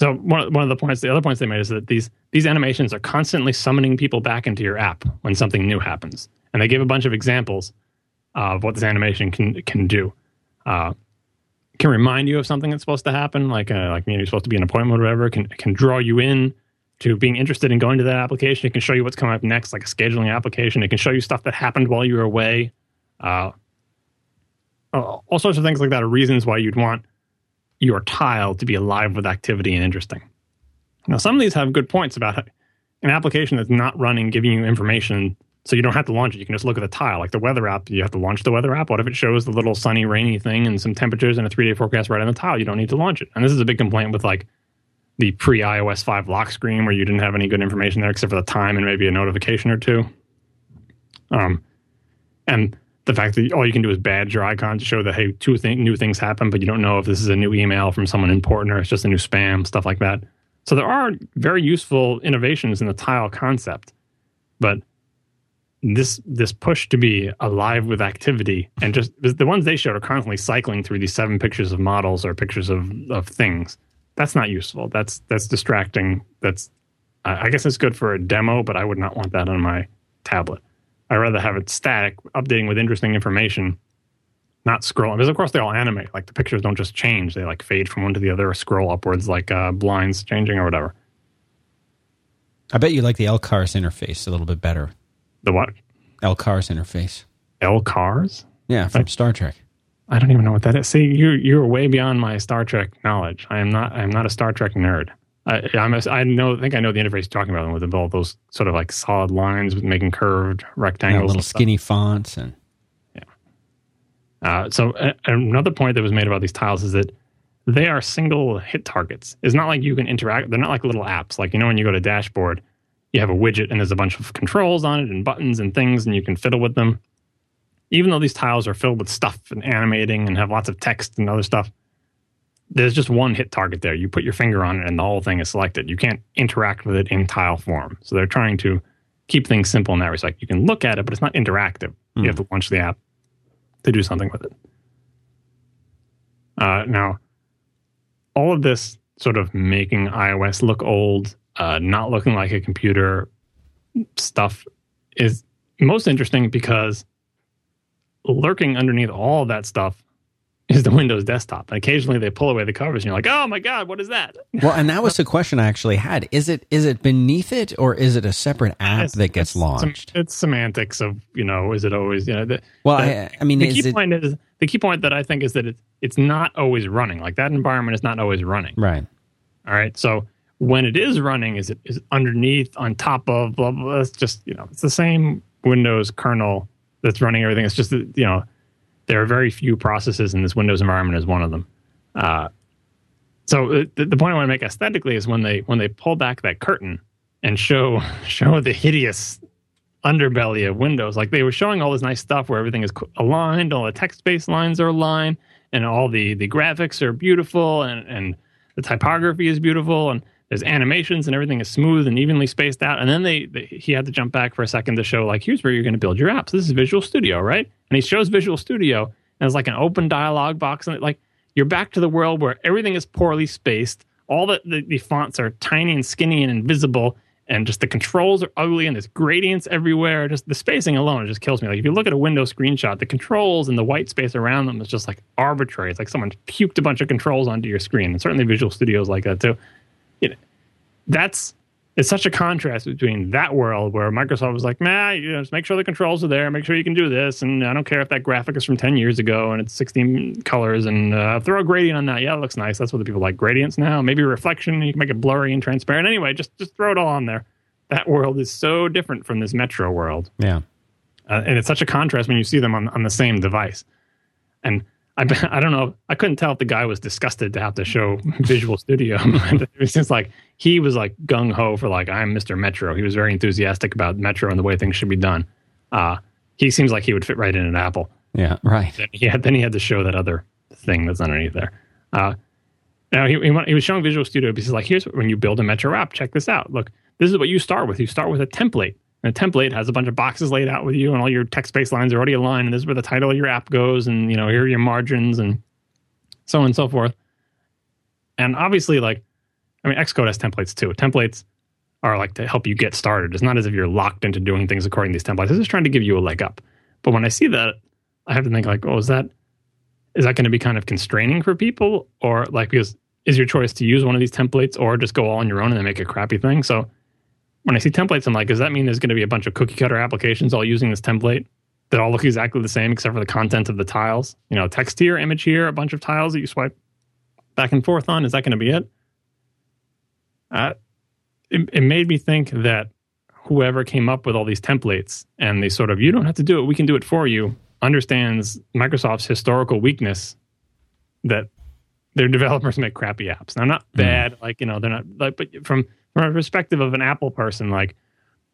so one, one of the points, the other points they made is that these these animations are constantly summoning people back into your app when something new happens. And they gave a bunch of examples of what this animation can can do. Uh, can remind you of something that's supposed to happen, like uh, like you know, you're supposed to be in appointment or whatever, can can draw you in, to being interested in going to that application. It can show you what's coming up next, like a scheduling application. It can show you stuff that happened while you were away. Uh, all sorts of things like that are reasons why you'd want your tile to be alive with activity and interesting. Now, some of these have good points about it. An application that's not running, giving you information, so you don't have to launch it. You can just look at the tile, like the weather app. You have to launch the weather app. What if it shows the little sunny, rainy thing and some temperatures and a three-day forecast right on the tile? You don't need to launch it. And this is a big complaint with, like, the pre-iOS five lock screen where you didn't have any good information there except for the time and maybe a notification or two. Um, and the fact that all you can do is badge your icon to show that, hey, two th- new things happen, but you don't know if this is a new email from someone important or it's just a new spam, stuff like that. So there are very useful innovations in the tile concept, but this this push to be alive with activity, and just the ones they showed are constantly cycling through these seven pictures of models or pictures of, of things. That's not useful. That's that's distracting. That's I guess it's good for a demo, but I would not want that on my tablet. I'd rather have it static, updating with interesting information, not scrolling. Because, of course, they all animate. Like, the pictures don't just change. They, like, fade from one to the other or scroll upwards like uh, blinds changing or whatever. I bet you like the L C A R S interface a little bit better. The what? L C A R S interface. L C A R S? Yeah, from like, Star Trek. I don't even know what that is. See, you you're way beyond my Star Trek knowledge. I am not. I am not a Star Trek nerd. I I'm a, I know. Think I know the interface you're talking about with all those sort of like solid lines with making curved rectangles, yeah, little and skinny fonts, and yeah. Uh, so uh, another point that was made about these tiles is that they are single hit targets. It's not like you can interact. They're not like little apps. Like, you know, when you go to dashboard, you have a widget and there's a bunch of controls on it and buttons and things, and you can fiddle with them. Even though these tiles are filled with stuff and animating and have lots of text and other stuff, there's just one hit target there. You put your finger on it and the whole thing is selected. You can't interact with it in tile form. So they're trying to keep things simple in that respect. You can look at it, but it's not interactive. Mm. You have to launch the app to do something with it. Uh, now, all of this sort of making iOS look old, uh, not looking like a computer stuff is most interesting because lurking underneath all of that stuff is the Windows desktop. And occasionally they pull away the covers and you're like, oh my God, what is that? Well, and that was the question I actually had. Is it is it beneath it or is it a separate app it's, that gets it's, launched? It's semantics of, you know, is it always, you know. The, well, the, I, I mean, the is key it, point is, the key point that I think is that it, it's not always running. Like, that environment is not always running. Right. All right. So when it is running, is it is underneath, on top of, blah, blah, blah. It's just, you know, it's the same Windows kernel that's running everything. It's just that, you know, there are very few processes in this Windows environment is one of them. Uh, so the, the point I want to make aesthetically is when they when they pull back that curtain and show show the hideous underbelly of Windows, like they were showing all this nice stuff where everything is aligned, all the text-based lines are aligned, and all the, the graphics are beautiful, and, and the typography is beautiful, and there's animations and everything is smooth and evenly spaced out. And then they, they he had to jump back for a second to show, like, here's where you're going to build your apps. This is Visual Studio, right? And he shows Visual Studio, and it's like an open dialogue box. And it, like, you're back to the world where everything is poorly spaced. All the, the, the fonts are tiny and skinny and invisible. And just the controls are ugly, and there's gradients everywhere. Just the spacing alone just kills me. Like, if you look at a Windows screenshot, the controls and the white space around them is just, like, arbitrary. It's like someone puked a bunch of controls onto your screen. And certainly Visual Studio is like that, too. You know, that's it's such a contrast between that world where Microsoft was like, nah, you know, just make sure the controls are there, make sure you can do this, and I don't care if that graphic is from ten years ago and it's sixteen colors, and uh, throw a gradient on that. Yeah, it looks nice. That's what the people like, gradients now. Maybe reflection, you can make it blurry and transparent. Anyway, just just throw it all on there. That world is so different from this Metro world. Yeah, uh, and it's such a contrast when you see them on on the same device. And I I don't know. I couldn't tell if the guy was disgusted to have to show Visual Studio. It was just like he was like gung ho for like, I'm Mister Metro. He was very enthusiastic about Metro and the way things should be done. Uh, he seems like he would fit right in at Apple. Yeah, right. Then he had then he had to show that other thing that's underneath there. Uh, now he he was showing Visual Studio because he's like, here's when you build a Metro app. Check this out. Look, this is what you start with. You start with a template. And a template has a bunch of boxes laid out with you, and all your text-based lines are already aligned, and this is where the title of your app goes, and, you know, here are your margins, and so on and so forth. And obviously, like, I mean, Xcode has templates, too. Templates are, like, to help you get started. It's not as if you're locked into doing things according to these templates. It's just trying to give you a leg up. But when I see that, I have to think, like, oh, is that is that going to be kind of constraining for people? Or, like, because is your choice to use one of these templates or just go all on your own and then make a crappy thing. So when I see templates, I'm like, does that mean there's going to be a bunch of cookie cutter applications all using this template that all look exactly the same except for the content of the tiles? You know, text here, image here, a bunch of tiles that you swipe back and forth on. Is that going to be it? Uh, it, it made me think that whoever came up with all these templates and they sort of, you don't have to do it, we can do it for you, understands Microsoft's historical weakness that their developers make crappy apps. Now, not bad, mm. like, you know, they're not, like, but from, from a perspective of an Apple person, like,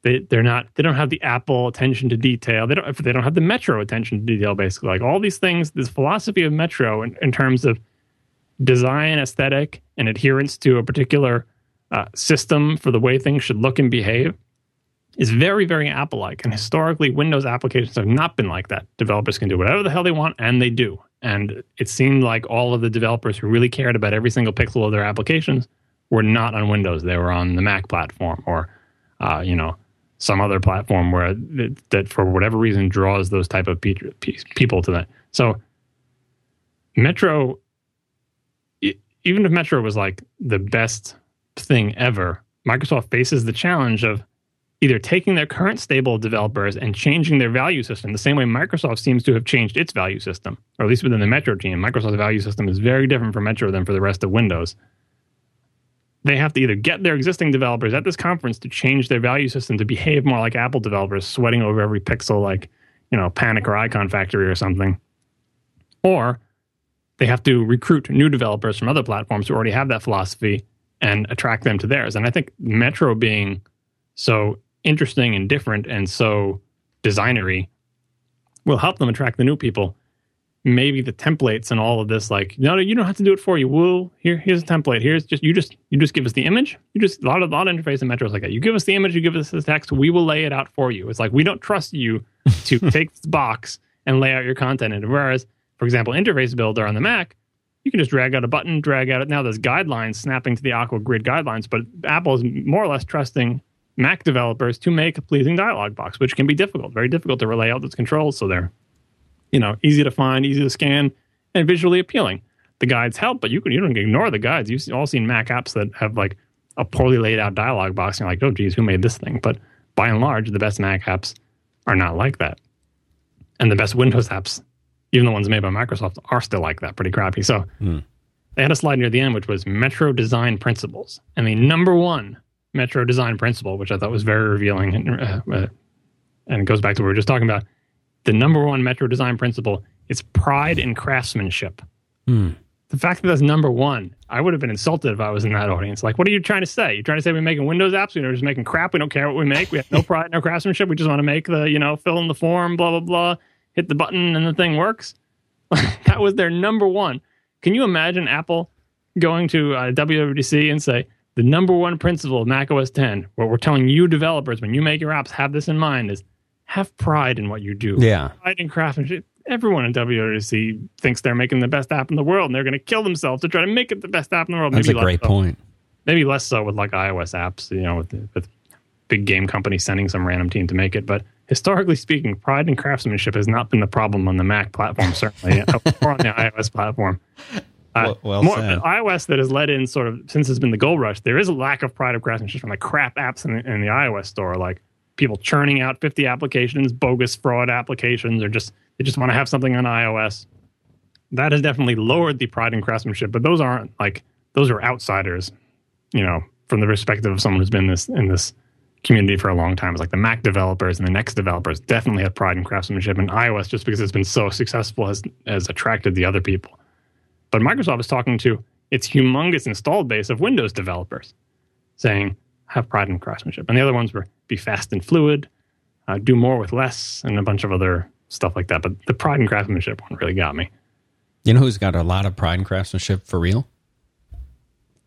they, they're not, they don't have the Apple attention to detail. They don't, they don't have the Metro attention to detail, basically. Like, all these things, this philosophy of Metro in, in terms of design, aesthetic, and adherence to a particular uh, system for the way things should look and behave is very, very Apple-like. And historically, Windows applications have not been like that. Developers can do whatever the hell they want, and they do. And it seemed like all of the developers who really cared about every single pixel of their applications were not on Windows. They were on the Mac platform or, uh, you know, some other platform where that, that for whatever reason draws those type of pe- pe- people to that. So Metro, e- even if Metro was like the best thing ever, Microsoft faces the challenge of either taking their current stable of developers and changing their value system the same way Microsoft seems to have changed its value system, or at least within the Metro team. Microsoft's value system is very different for Metro than for the rest of Windows. They have to either get their existing developers at this conference to change their value system to behave more like Apple developers, sweating over every pixel like, you know, Panic or Icon Factory or something, or they have to recruit new developers from other platforms who already have that philosophy and attract them to theirs. And I think Metro being so interesting and different and so designery will help them attract the new people. Maybe the templates and all of this, like, no, you don't have to do it for you. We'll here, here's a template. Here's just you just you just give us the image. You just a lot of a lot of interface in Metro is like that. You give us the image, you give us the text, we will lay it out for you. It's like we don't trust you to take this box and lay out your content. And whereas, for example, Interface Builder on the Mac, you can just drag out a button, drag out it. Now there's guidelines snapping to the Aqua Grid guidelines, but Apple is more or less trusting Mac developers to make a pleasing dialog box, which can be difficult, very difficult to relay out those controls. So they're, you know, easy to find, easy to scan, and visually appealing. The guides help, but you can you don't ignore the guides. You've all seen Mac apps that have like a poorly laid out dialog box, and you're like, oh, geez, who made this thing? But by and large, the best Mac apps are not like that. And the best Windows apps, even the ones made by Microsoft, are still like that, pretty crappy. So mm. they had a slide near the end, which was Metro Design Principles. And the number one Metro design principle, which I thought was very revealing, and, uh, uh, and it goes back to what we were just talking about. The number one Metro design principle is pride in craftsmanship. Mm. The fact that that's number one, I would have been insulted if I was in that audience. Like, what are you trying to say? You're trying to say we're making Windows apps, we're just making crap, we don't care what we make, we have no pride, no craftsmanship, we just want to make the, you know, fill in the form, blah, blah, blah, hit the button and the thing works. That was their number one. Can you imagine Apple going to uh, W W D C and say, the number one principle of Mac O S ten, what we're telling you developers when you make your apps, have this in mind, is have pride in what you do. Yeah. Pride in craftsmanship. Everyone in W W D C thinks they're making the best app in the world, and they're going to kill themselves to try to make it the best app in the world. That's maybe a great so. point. Maybe less so with like iOS apps, you know, with, with big game companies sending some random team to make it. But historically speaking, pride in craftsmanship has not been the problem on the Mac platform, certainly, or on the iOS platform. Uh, well, well more, iOS that has led in sort of since it's been the gold rush, there is a lack of pride of craftsmanship from like crap apps in the, in the iOS store, like people churning out fifty applications, bogus fraud applications, or just they just want to have something on iOS. That has definitely lowered the pride in craftsmanship, but those aren't like those are outsiders, you know, from the perspective of someone who's been this in this community for a long time. It's like the Mac developers and the Next developers definitely have pride in craftsmanship, and iOS, just because it's been so successful, has has attracted the other people. But Microsoft is talking to its humongous installed base of Windows developers, saying, have pride in craftsmanship. And the other ones were, be fast and fluid, uh, do more with less, and a bunch of other stuff like that. But the pride in craftsmanship one really got me. You know who's got a lot of pride in craftsmanship for real?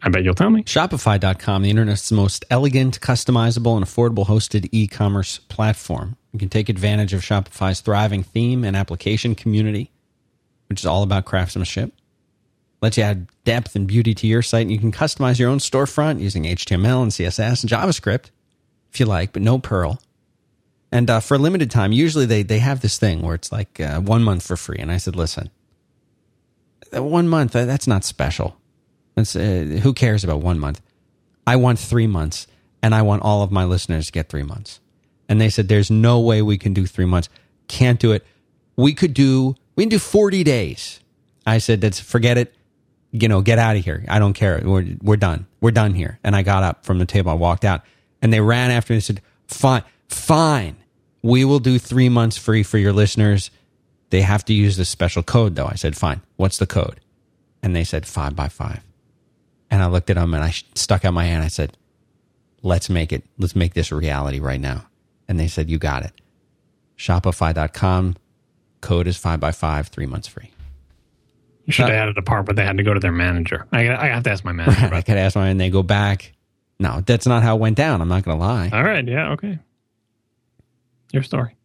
I bet you'll tell me. Shopify dot com, the internet's most elegant, customizable, and affordable hosted e-commerce platform. You can take advantage of Shopify's thriving theme and application community, which is all about craftsmanship. Let you add depth and beauty to your site, and you can customize your own storefront using H T M L and C S S and JavaScript if you like, but no Perl. And uh, for a limited time, usually they they have this thing where it's like uh, one month for free. And I said, listen, that one month, that's not special. That's, uh, who cares about one month? I want three months, and I want all of my listeners to get three months. And they said, there's no way we can do three months. Can't do it. We could do, we can do forty days. I said, that's, forget it. You know, get out of here. I don't care. We're, we're done. We're done here. And I got up from the table. I walked out. And they ran after me and said, fine, fine. We will do three months free for your listeners. They have to use this special code, though. I said, fine. What's the code? And they said, five by five. And I looked at them and I stuck out my hand. I said, let's make it. Let's make this a reality right now. And they said, you got it. Shopify dot com. Code is five by five, three months free. You should have uh, added a part where they had to go to their manager. I, I have to ask my manager. Right, I could ask mine, and they go back. No, that's not how it went down. I'm not going to lie. All right. Yeah. Okay. Your story.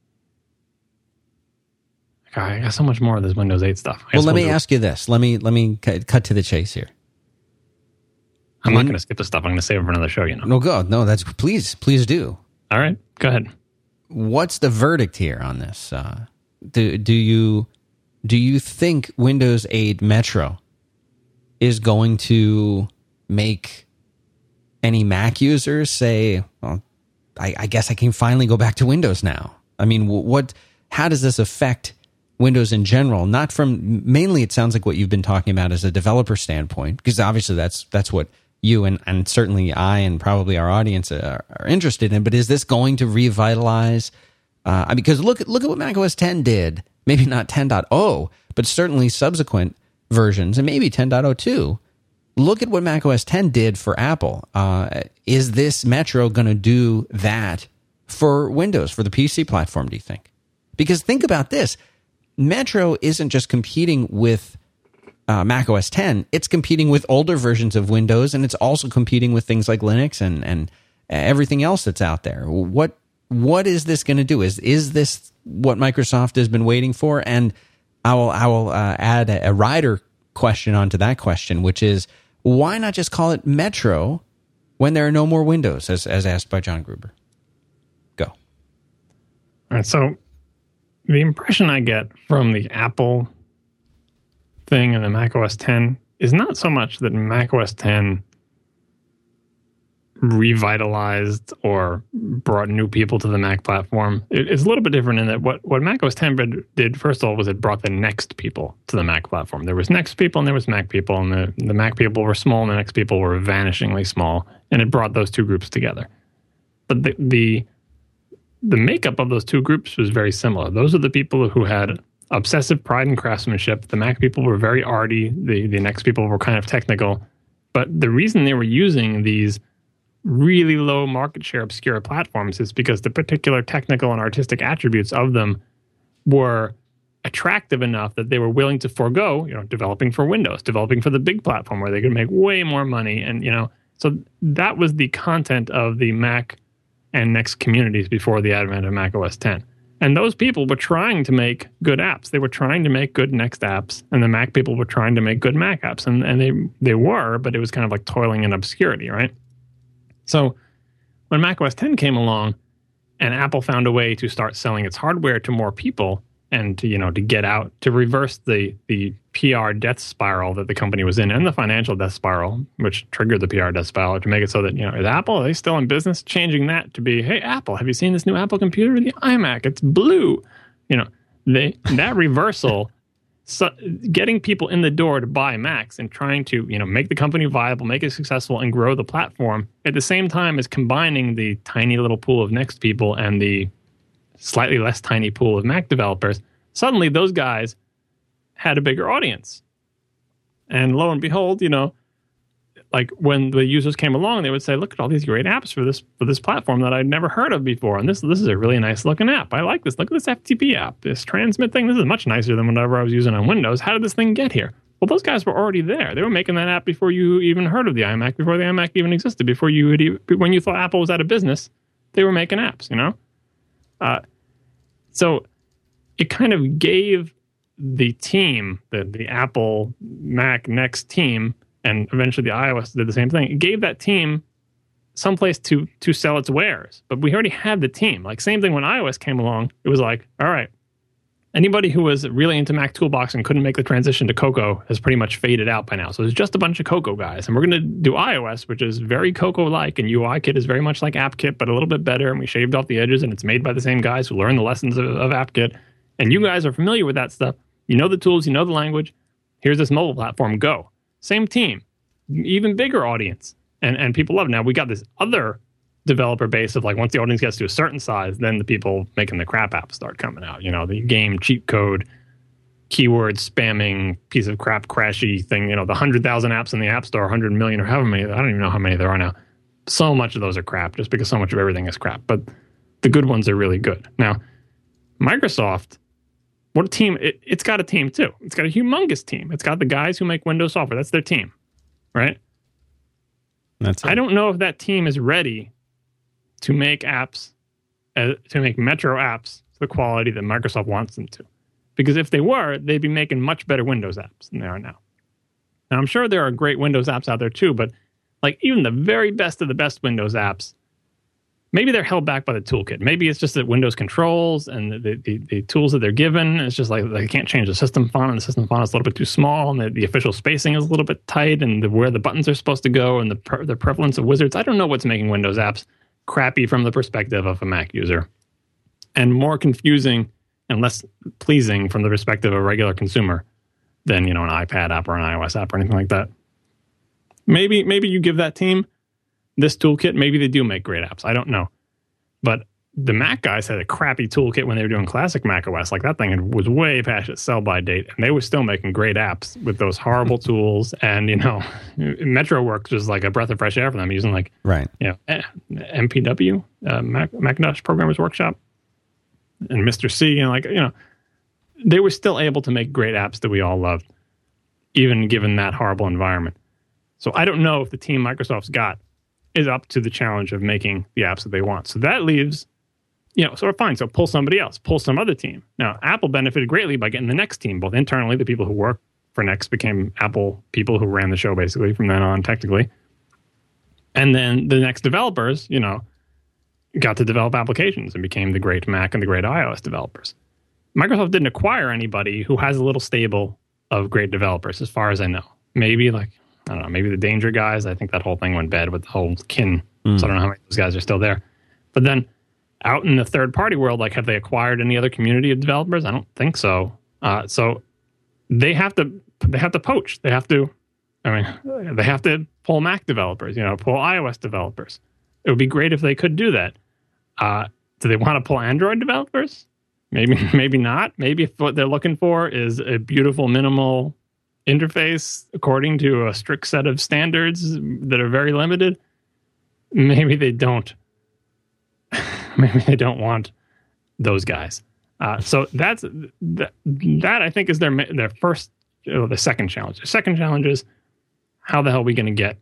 God, I got so much more of this Windows eight stuff. I well, let me ask it. you this. Let me let me cut, cut to the chase here. I'm Win- not going to skip this stuff. I'm going to save it for another show. You know. No, God, no. That's please, please do. All right. Go ahead. What's the verdict here on this? Uh, do do you? Do you think Windows eight Metro is going to make any Mac users say, well, I, I guess I can finally go back to Windows now? I mean, what? How does this affect Windows in general? Not from, mainly it sounds like what you've been talking about as a developer standpoint, because obviously that's that's what you and, and certainly I and probably our audience are, are interested in. But is this going to revitalize? Uh, I mean, because look, look at what Mac O S ten did. Maybe not ten point oh, but certainly subsequent versions, and maybe ten point oh two. Look at what Mac O S ten did for Apple. Uh, is this Metro going to do that for Windows, for the P C platform, do you think? Because think about this. Metro isn't just competing with uh, Mac O S ten. It's competing with older versions of Windows, and it's also competing with things like Linux and, and everything else that's out there. What What is this going to do? Is is this what Microsoft has been waiting for? And I will I will uh, add a, a rider question onto that question, which is why not just call it Metro when there are no more Windows, as as asked by John Gruber. Go. All right. So the impression I get from the Apple thing and the Mac O S ten is not so much that Mac O S ten revitalized or brought new people to the Mac platform. It, it's a little bit different in that what, what Mac O S ten did, first of all, was it brought the next people to the Mac platform. There was next people and there was Mac people, and the, the Mac people were small and the next people were vanishingly small, and it brought those two groups together. But the the, the makeup of those two groups was very similar. Those are the people who had obsessive pride in craftsmanship. The Mac people were very arty. The, the next people were kind of technical. But the reason they were using these really low market share obscure platforms is because the particular technical and artistic attributes of them were attractive enough that they were willing to forego, you know, developing for Windows, developing for the big platform where they could make way more money. And, you know, so that was the content of the Mac and Next communities before the advent of Mac O S ten. And those people were trying to make good apps. They were trying to make good Next apps, and the Mac people were trying to make good Mac apps. And, and they, they were, but it was kind of like toiling in obscurity, right? So when Mac O S ten came along and Apple found a way to start selling its hardware to more people and to, you know, to get out, to reverse the the P R death spiral that the company was in and the financial death spiral, which triggered the P R death spiral, to make it so that, you know, is Apple, are they still in business? Changing that to be, hey, Apple, have you seen this new Apple computer? The iMac, it's blue. You know, they that reversal, so getting people in the door to buy Macs and trying to, you know, make the company viable, make it successful, and grow the platform at the same time as combining the tiny little pool of Next people and the slightly less tiny pool of Mac developers. Suddenly those guys had a bigger audience. And lo and behold, you know, like when the users came along, they would say, look at all these great apps for this for this platform that I'd never heard of before. And this this is a really nice looking app. I like this. Look at this F T P app, this transmit thing. This is much nicer than whatever I was using on Windows. How did this thing get here? Well, those guys were already there. They were making that app before you even heard of the iMac, before the iMac even existed, before you would even, when you thought Apple was out of business, they were making apps, you know? Uh, so it kind of gave the team, the, the Apple Mac Next team, and eventually the iOS did the same thing. It gave that team someplace to to sell its wares. But we already had the team. Like, same thing when iOS came along. It was like, all right, anybody who was really into Mac Toolbox and couldn't make the transition to Cocoa has pretty much faded out by now. So it's just a bunch of Cocoa guys. And we're going to do iOS, which is very Cocoa-like, and U I Kit is very much like AppKit, but a little bit better. And we shaved off the edges, and it's made by the same guys who learned the lessons of, of AppKit. And you guys are familiar with that stuff. You know the tools. You know the language. Here's this mobile platform. Go. Same team. Even bigger audience. And, and people love it. Now, we got this other developer base of, like, once the audience gets to a certain size, then the people making the crap apps start coming out. You know, the game cheat code, keyword spamming, piece of crap crashy thing. You know, the one hundred thousand apps in the App Store, one hundred million or however many. I don't even know how many there are now. So much of those are crap just because so much of everything is crap. But the good ones are really good. Now, Microsoft... What a team. It, it's got a team, too. It's got a humongous team. It's got the guys who make Windows software. That's their team, right? That's it. I don't know if that team is ready to make apps, uh, to make Metro apps to the quality that Microsoft wants them to. Because if they were, they'd be making much better Windows apps than they are now. Now, I'm sure there are great Windows apps out there, too, but like even the very best of the best Windows apps, maybe they're held back by the toolkit. Maybe it's just that Windows controls and the, the, the tools that they're given. It's just like they can't change the system font, and the system font is a little bit too small, and the, the official spacing is a little bit tight, and the, where the buttons are supposed to go, and the per, the prevalence of wizards. I don't know what's making Windows apps crappy from the perspective of a Mac user, and more confusing and less pleasing from the perspective of a regular consumer than, you know, an iPad app or an iOS app or anything like that. Maybe maybe you give that team this toolkit, maybe they do make great apps. I don't know. But the Mac guys had a crappy toolkit when they were doing classic Mac O S. Like, that thing was way past its sell-by date, and they were still making great apps with those horrible tools. And, you know, MetroWorks was like a breath of fresh air for them, using, like, right, you know, M P W, uh, Mac, Macintosh Programmers Workshop, and Mister C. And, like, you know, they were still able to make great apps that we all loved, even given that horrible environment. So I don't know if the team Microsoft's got is up to the challenge of making the apps that they want. So that leaves, you know, sort of fine. So pull somebody else, pull some other team. Now, Apple benefited greatly by getting the Next team, both internally, the people who work for Next became Apple people who ran the show basically from then on technically. And then the Next developers, you know, got to develop applications and became the great Mac and the great iOS developers. Microsoft didn't acquire anybody who has a little stable of great developers, as far as I know. Maybe like, I don't know, maybe the Danger guys. I think that whole thing went bad with the whole kin. Mm. So I don't know how many of those guys are still there. But then out in the third-party world, like, have they acquired any other community of developers? I don't think so. Uh, so they have to they have to poach. They have to, I mean, they have to pull Mac developers, you know, pull iOS developers. It would be great if they could do that. Uh, do they want to pull Android developers? Maybe, maybe not. Maybe if what they're looking for is a beautiful, minimal interface according to a strict set of standards that are very limited, maybe they don't maybe they don't want those guys. Uh, so that's that, that I think is their their first or the second challenge. The second challenge is how the hell are we going to get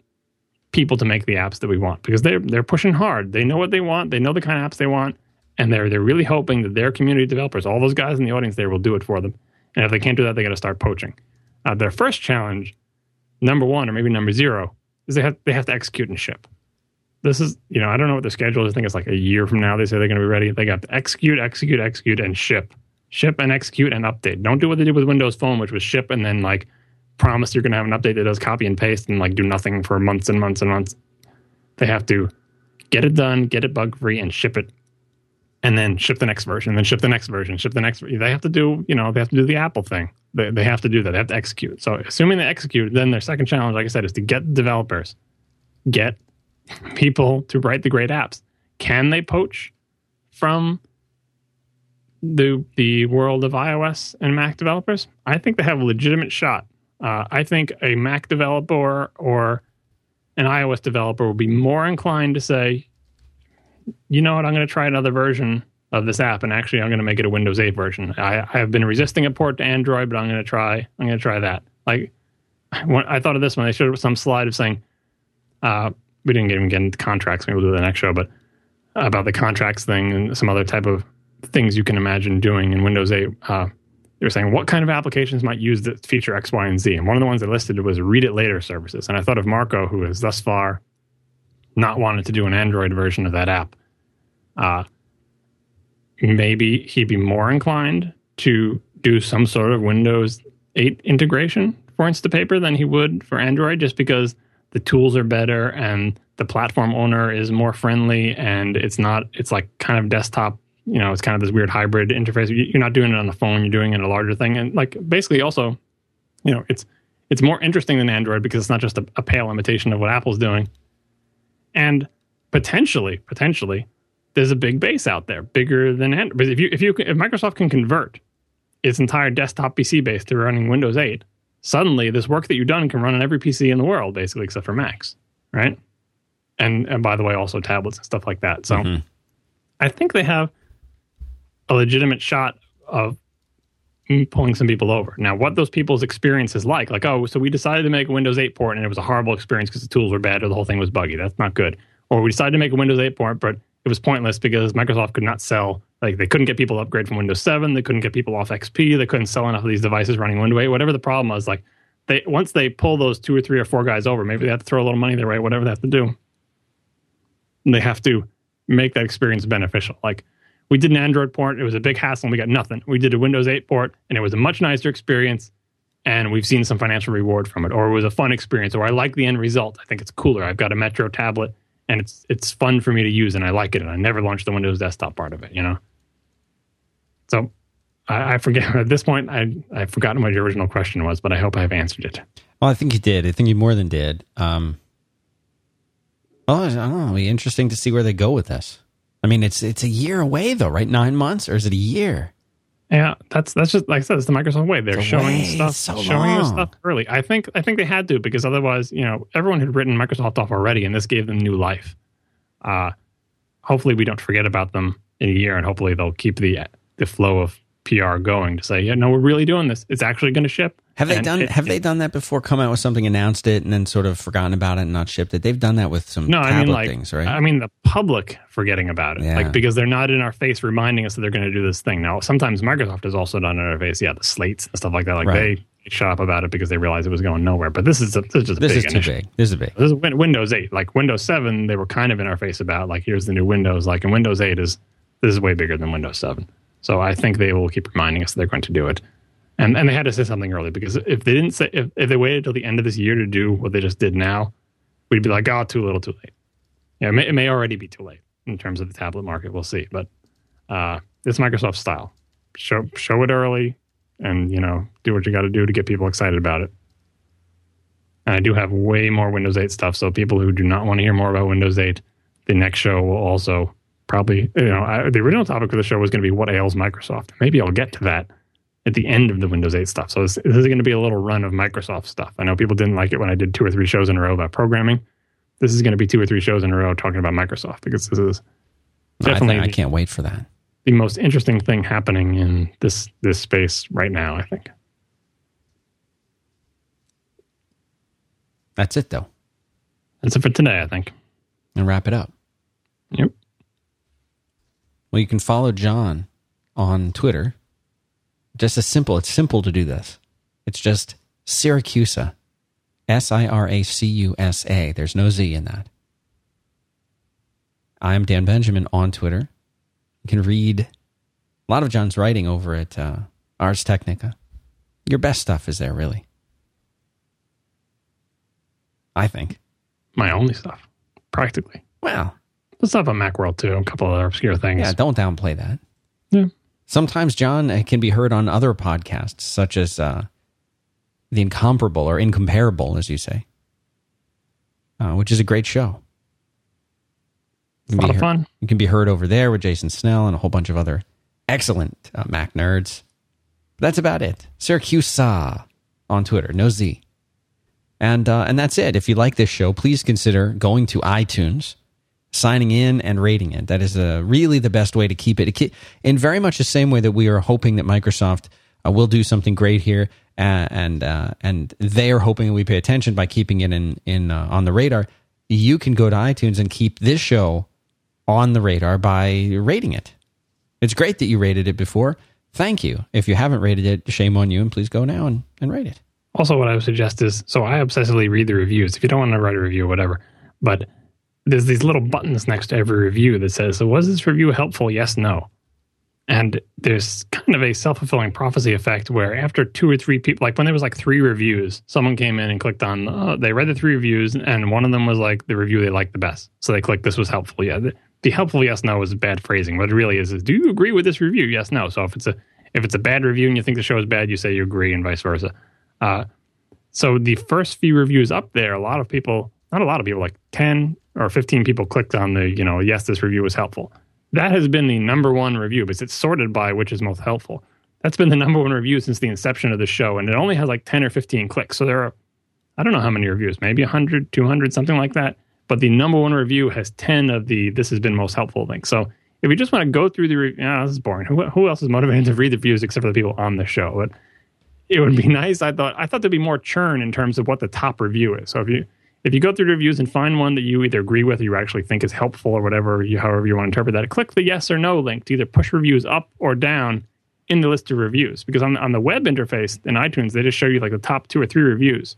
people to make the apps that we want, because they're they're pushing hard. They know what they want, they know the kind of apps they want, and they're they're really hoping that their community developers, all those guys in the audience there, will do it for them. And if they can't do that, they got to start poaching. Uh, their first challenge, number one or maybe number zero, is they have they have to execute and ship. This is, you know, I don't know what their schedule is. I think it's like a year from now they say they're going to be ready. They got to execute, execute, execute, and ship. Ship and execute and update. Don't do what they did with Windows Phone, which was ship and then, like, promise you're going to have an update that does copy and paste and, like, do nothing for months and months and months. They have to get it done, get it bug-free, and ship it. And then ship the next version, then ship the next version, ship the next. They have to do, you know, they have to do the Apple thing. They they have to do that. They have to execute. So assuming they execute, then their second challenge, like I said, is to get developers, get people to write the great apps. Can they poach from the the world of iOS and Mac developers? I think they have a legitimate shot. Uh, I think a Mac developer or an iOS developer will be more inclined to say, you know what, I'm going to try another version of this app, and actually I'm going to make it a Windows eight version. I, I have been resisting a port to Android, but I'm going to try I'm going to try that. Like, I thought of this when they showed some slide of saying, uh, we didn't even get into contracts, maybe we'll do it the next show, but about the contracts thing and some other type of things you can imagine doing in Windows eight. Uh, they were saying, what kind of applications might use the feature X, Y, and Z? And one of the ones they listed was read it later services. And I thought of Marco, who has thus far not wanted to do an Android version of that app. Uh, maybe he'd be more inclined to do some sort of Windows eight integration for Instapaper than he would for Android, just because the tools are better and the platform owner is more friendly, and it's not, it's like kind of desktop, you know, it's kind of this weird hybrid interface. You're not doing it on the phone, you're doing it in a larger thing. And like basically also, you know, it's it's more interesting than Android because it's not just a, a pale imitation of what Apple's doing. And potentially, potentially, there's a big base out there, bigger than Android. But if you if you if Microsoft can convert its entire desktop P C base to running Windows eight, suddenly this work that you've done can run on every P C in the world, basically, except for Macs, right? And and by the way, also tablets and stuff like that. So mm-hmm. I think they have a legitimate shot of pulling some people over. Now, what those people's experience is like, like, oh, so we decided to make a Windows eight port and it was a horrible experience because the tools were bad or the whole thing was buggy. That's not good. Or we decided to make a Windows eight port, but it was pointless because Microsoft could not sell, like they couldn't get people to upgrade from Windows seven. They couldn't get people off X P. They couldn't sell enough of these devices running Windows eight. Whatever the problem was, like they once they pull those two or three or four guys over, maybe they have to throw a little money their way, whatever they have to do. They have to make that experience beneficial. Like, we did an Android port. It was a big hassle and we got nothing. We did a Windows eight port and it was a much nicer experience and we've seen some financial reward from it. Or it was a fun experience, or I like the end result. I think it's cooler. I've got a Metro tablet and it's it's fun for me to use and I like it. And I never launched the Windows desktop part of it, you know? So I, I forget. At this point, I, I've forgotten what your original question was, but I hope I've answered it. Well, I think you did. I think you more than did. Um, well, I don't know. It'll be interesting to see where they go with this. I mean, it's it's a year away, though, right? Nine months, or is it a year? Yeah, that's that's just like I said. It's the Microsoft way. They're showing stuff, showing stuff early. I think I think they had to, because otherwise, you know, everyone had written Microsoft off already, and this gave them new life. Uh, hopefully, we don't forget about them in a year, and hopefully, they'll keep the the flow of P R going to say, yeah, no, we're really doing this. It's actually going to ship. Have they done? It, have it, they done that before? Come out with something, announced it, and then sort of forgotten about it and not shipped it. They've done that with some no, tablet I mean, like, things, right? I mean, the public forgetting about it, yeah. like because they're not in our face reminding us that they're going to do this thing. Now, sometimes Microsoft has also done it in our face, yeah, the slates and stuff like that. Like right. they shut up about it because they realized it was going nowhere. But this is a, this is just a this big is too big. This is big. This is Windows eight, like Windows seven. They were kind of in our face about like, here's the new Windows, like, and Windows eight is this is way bigger than Windows seven. So I think they will keep reminding us that they're going to do it. And and they had to say something early, because if they didn't say, if, if they waited till the end of this year to do what they just did now, we'd be like, oh, too little, too late. Yeah, it may, it may already be too late in terms of the tablet market. We'll see. But uh, it's Microsoft style. Show show it early and, you know, do what you got to do to get people excited about it. And I do have way more Windows eight stuff. So people who do not want to hear more about Windows eight, the next show will also probably, you know, I, the original topic of the show was going to be what ails Microsoft. Maybe I'll get to that at the end of the Windows eight stuff. So this, this is going to be a little run of Microsoft stuff. I know people didn't like it when I did two or three shows in a row about programming. This is going to be two or three shows in a row talking about Microsoft, because this is definitely... I, think, I can't wait for that. The most interesting thing happening in this this space right now, I think. That's it, though. That's it for today, I think. And wrap it up. Yep. Well, you can follow John on Twitter. Just as simple. It's simple to do this. It's just Siracusa. S I R A C U S A. There's no Z in that. I'm Dan Benjamin on Twitter. You can read a lot of John's writing over at uh, Ars Technica. Your best stuff is there, really. I think. My only stuff. Practically. Wow. It's stuff on Macworld, too. A couple of other obscure things. Yeah, don't downplay that. Yeah. Sometimes John can be heard on other podcasts, such as uh, The Incomparable, or Incomparable, as you say, uh, which is a great show. A lot of fun. You can be heard over there with Jason Snell and a whole bunch of other excellent uh, Mac nerds. But that's about it. Siracusa on Twitter, no Z. And, uh, and that's it. If you like this show, please consider going to iTunes, signing in and rating it. That is uh, really the best way to keep it. it. In very much the same way that we are hoping that Microsoft uh, will do something great here, uh, and uh, and they are hoping that we pay attention by keeping it in in uh, on the radar. You can go to iTunes and keep this show on the radar by rating it. It's great that you rated it before. Thank you. If you haven't rated it, shame on you, and please go now and, and rate it. Also, what I would suggest is, so I obsessively read the reviews. If you don't want to write a review or whatever, but there's these little buttons next to every review that says, so was this review helpful? Yes, no. And there's kind of a self-fulfilling prophecy effect where after two or three people, like when there was like three reviews, someone came in and clicked on, uh, they read the three reviews and one of them was like the review they liked the best. So they clicked, this was helpful. Yeah. The, the helpful yes, no is bad phrasing. What it really is, is do you agree with this review? Yes, no. So if it's a, if it's a bad review and you think the show is bad, you say you agree and vice versa. Uh, so the first few reviews up there, a lot of people, not a lot of people, like ten or fifteen people clicked on the, you know, yes, this review was helpful. That has been the number one review because it's sorted by which is most helpful. That's been the number one review since the inception of the show, and it only has like ten or fifteen clicks. So there are, I don't know how many reviews, maybe one hundred, two hundred, something like that. But the number one review has ten of the this has been most helpful links. So if you just want to go through the review, oh, this is boring. Who, who else is motivated to read the reviews except for the people on the show? But it would be nice. I thought I thought there'd be more churn in terms of what the top review is. So if you If you go through the reviews and find one that you either agree with or you actually think is helpful or whatever, you, however you want to interpret that, click the yes or no link to either push reviews up or down in the list of reviews. Because on, on the web interface in iTunes, they just show you like the top two or three reviews.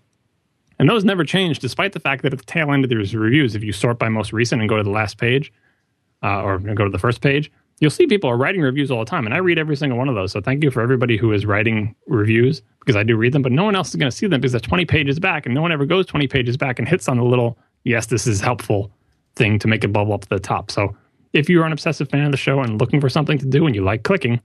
And those never change, despite the fact that at the tail end of these reviews, if you sort by most recent and go to the last page uh, or go to the first page, you'll see people are writing reviews all the time. And I read every single one of those. So thank you for everybody who is writing reviews because I do read them. But no one else is going to see them because they're twenty pages back. And no one ever goes twenty pages back and hits on the little, yes, this is helpful thing to make it bubble up to the top. So if you are an obsessive fan of the show and looking for something to do and you like clicking,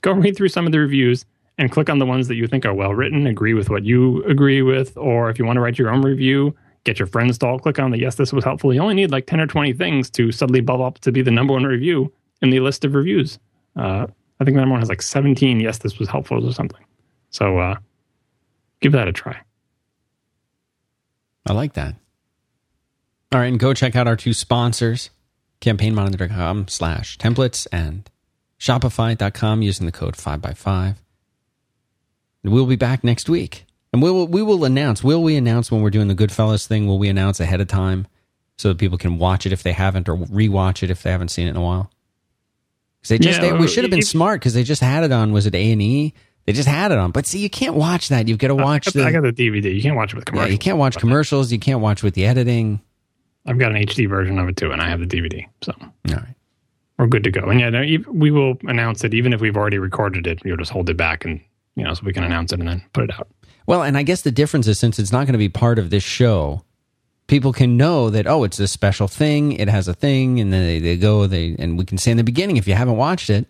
go read through some of the reviews and click on the ones that you think are well-written, agree with what you agree with. Or if you want to write your own review, get your friends to all click on the, yes, this was helpful. You only need like ten or twenty things to suddenly bubble up to be the number one review in the list of reviews. Uh, I think that one has like seventeen, yes, this was helpful or something. So uh, give that a try. I like that. All right, and go check out our two sponsors, CampaignMonitor.com slash templates and Shopify dot com using the code five by five. And we'll be back next week. And we will, we will announce, will we announce when we're doing the Goodfellas thing? Will we announce ahead of time so that people can watch it if they haven't or rewatch it if they haven't seen it in a while? They just, yeah, they, we should have been if, smart because they just had it on. Was it A and E? They just had it on. But see, you can't watch that. You've got to watch I got the, the... I got the D V D. You can't watch it with commercials. Yeah, you can't watch commercials. That. You can't watch with the editing. I've got an H D version of it, too, and I have the D V D. So all right, we're good to go. And, yeah, no, we will announce it even if we've already recorded it. We'll just hold it back and, you know, so we can announce it and then put it out. Well, and I guess the difference is since it's not going to be part of this show, people can know that, oh, it's this special thing, it has a thing, and then they, they go, they and we can say in the beginning, if you haven't watched it,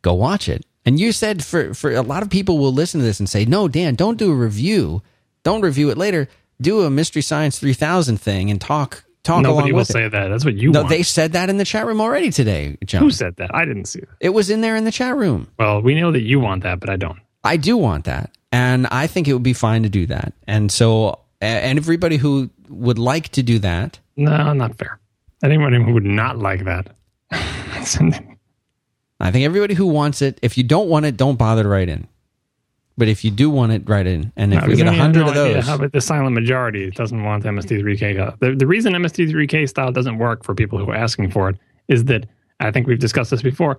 go watch it. And you said for, for a lot of people will listen to this and say, no, Dan, don't do a review. Don't review it later. Do a Mystery Science three thousand thing and talk talk Nobody along with it. Nobody will say that. That's what you no, want. They said that in the chat room already today, John. Who said that? I didn't see that. It was in there in the chat room. Well, we know that you want that, but I don't. I do want that. And I think it would be fine to do that. And so... And everybody who would like to do that. No, not fair. Anyone who would not like that. I think everybody who wants it, if you don't want it, don't bother to write in. But if you do want it, write in. And if no, we get one hundred no of those. How about the silent majority doesn't want M S T three K. The, the reason M S T three K style doesn't work for people who are asking for it is that, I think we've discussed this before,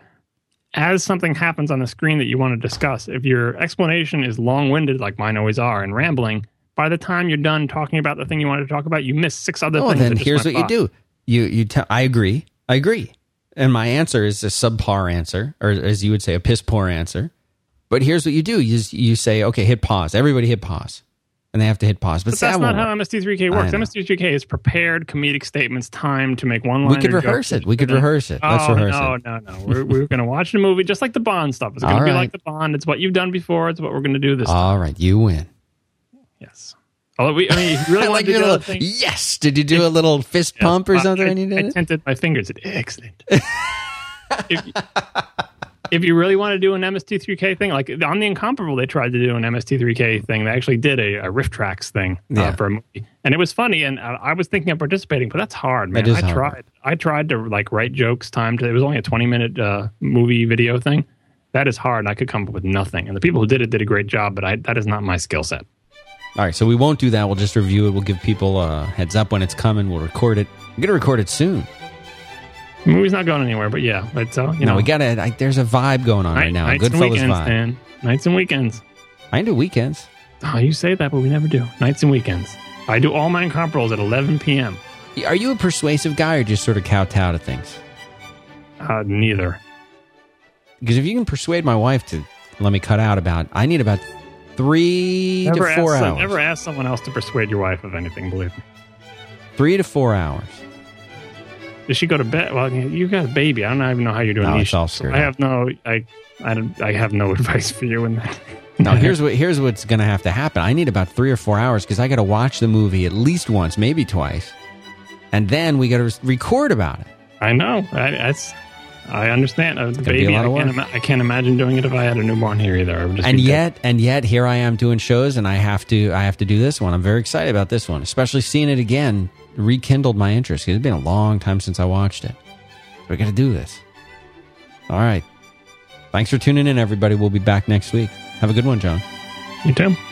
as something happens on the screen that you want to discuss, if your explanation is long-winded, like mine always are, and rambling, by the time you're done talking about the thing you wanted to talk about, you missed six other oh, things. Oh, then here's what by. you do. You, you t- I agree. I agree. And my answer is a subpar answer, or as you would say, a piss poor answer. But here's what you do. You, you say, okay, hit pause. Everybody hit pause. And they have to hit pause. But, but that's not how M S T three K works. M S T three K is prepared comedic statements, time to make one line. We could rehearse it. We could rehearse it. Let's oh, rehearse no, it. No, no, no. We're, we're going to watch the movie just like the Bond stuff. It's going to be right. like the Bond. It's what you've done before. It's what we're going to do this time. All right. You win. Yes. Although we, I mean, you really like to do little, thing. Yes. Did you do if, a little fist yeah, pump or uh, something? I, you did I tented my fingers. It excellent. if, you, if you really want to do an M S T three K thing, like on The Incomparable, they tried to do an M S T three K thing. They actually did a, a riff tracks thing yeah. uh, for a movie, and it was funny. And I, I was thinking of participating, but that's hard, man. That is I hard. tried. I tried to like write jokes. Time to it was only a twenty minute uh, movie video thing. That is hard. I could come up with nothing. And the people who did it did a great job, but I, that is not my skill set. All right, so we won't do that. We'll just review it. We'll give people a heads up when it's coming. We'll record it. We're going to record it soon. The movie's not going anywhere, but yeah. But, uh, you no, know. we got to. There's a vibe going on Night, right now. Nights Goodfellas and weekends, vibe. Dan. Nights and weekends. I can do weekends. Oh, you say that, but we never do. Nights and weekends. I do all my comparables at eleven p.m. Are you a persuasive guy or just sort of kowtow to things? Uh, neither. Because if you can persuade my wife to let me cut out about, I need about three never to four ask, hours. Never ask someone else to persuade your wife of anything, believe me. Three to four hours. Does she go to bed? Well, you got a baby. I don't even know how you're doing. No, it's all screwed up. I have no, I, I, don't, I have no advice for you in that. No, here's what here's what's going to have to happen. I need about three or four hours because I got to watch the movie at least once, maybe twice, and then we got to record about it. I know. I that's, I understand. Uh, the baby, I can't, ima- I can't imagine doing it if I had a newborn here either. I would just and yet, dead. and yet, here I am doing shows, and I have to I have to do this one. I'm very excited about this one, especially seeing it again. Rekindled my interest. It's been a long time since I watched it. We got to do this. All right. Thanks for tuning in, everybody. We'll be back next week. Have a good one, John. You too.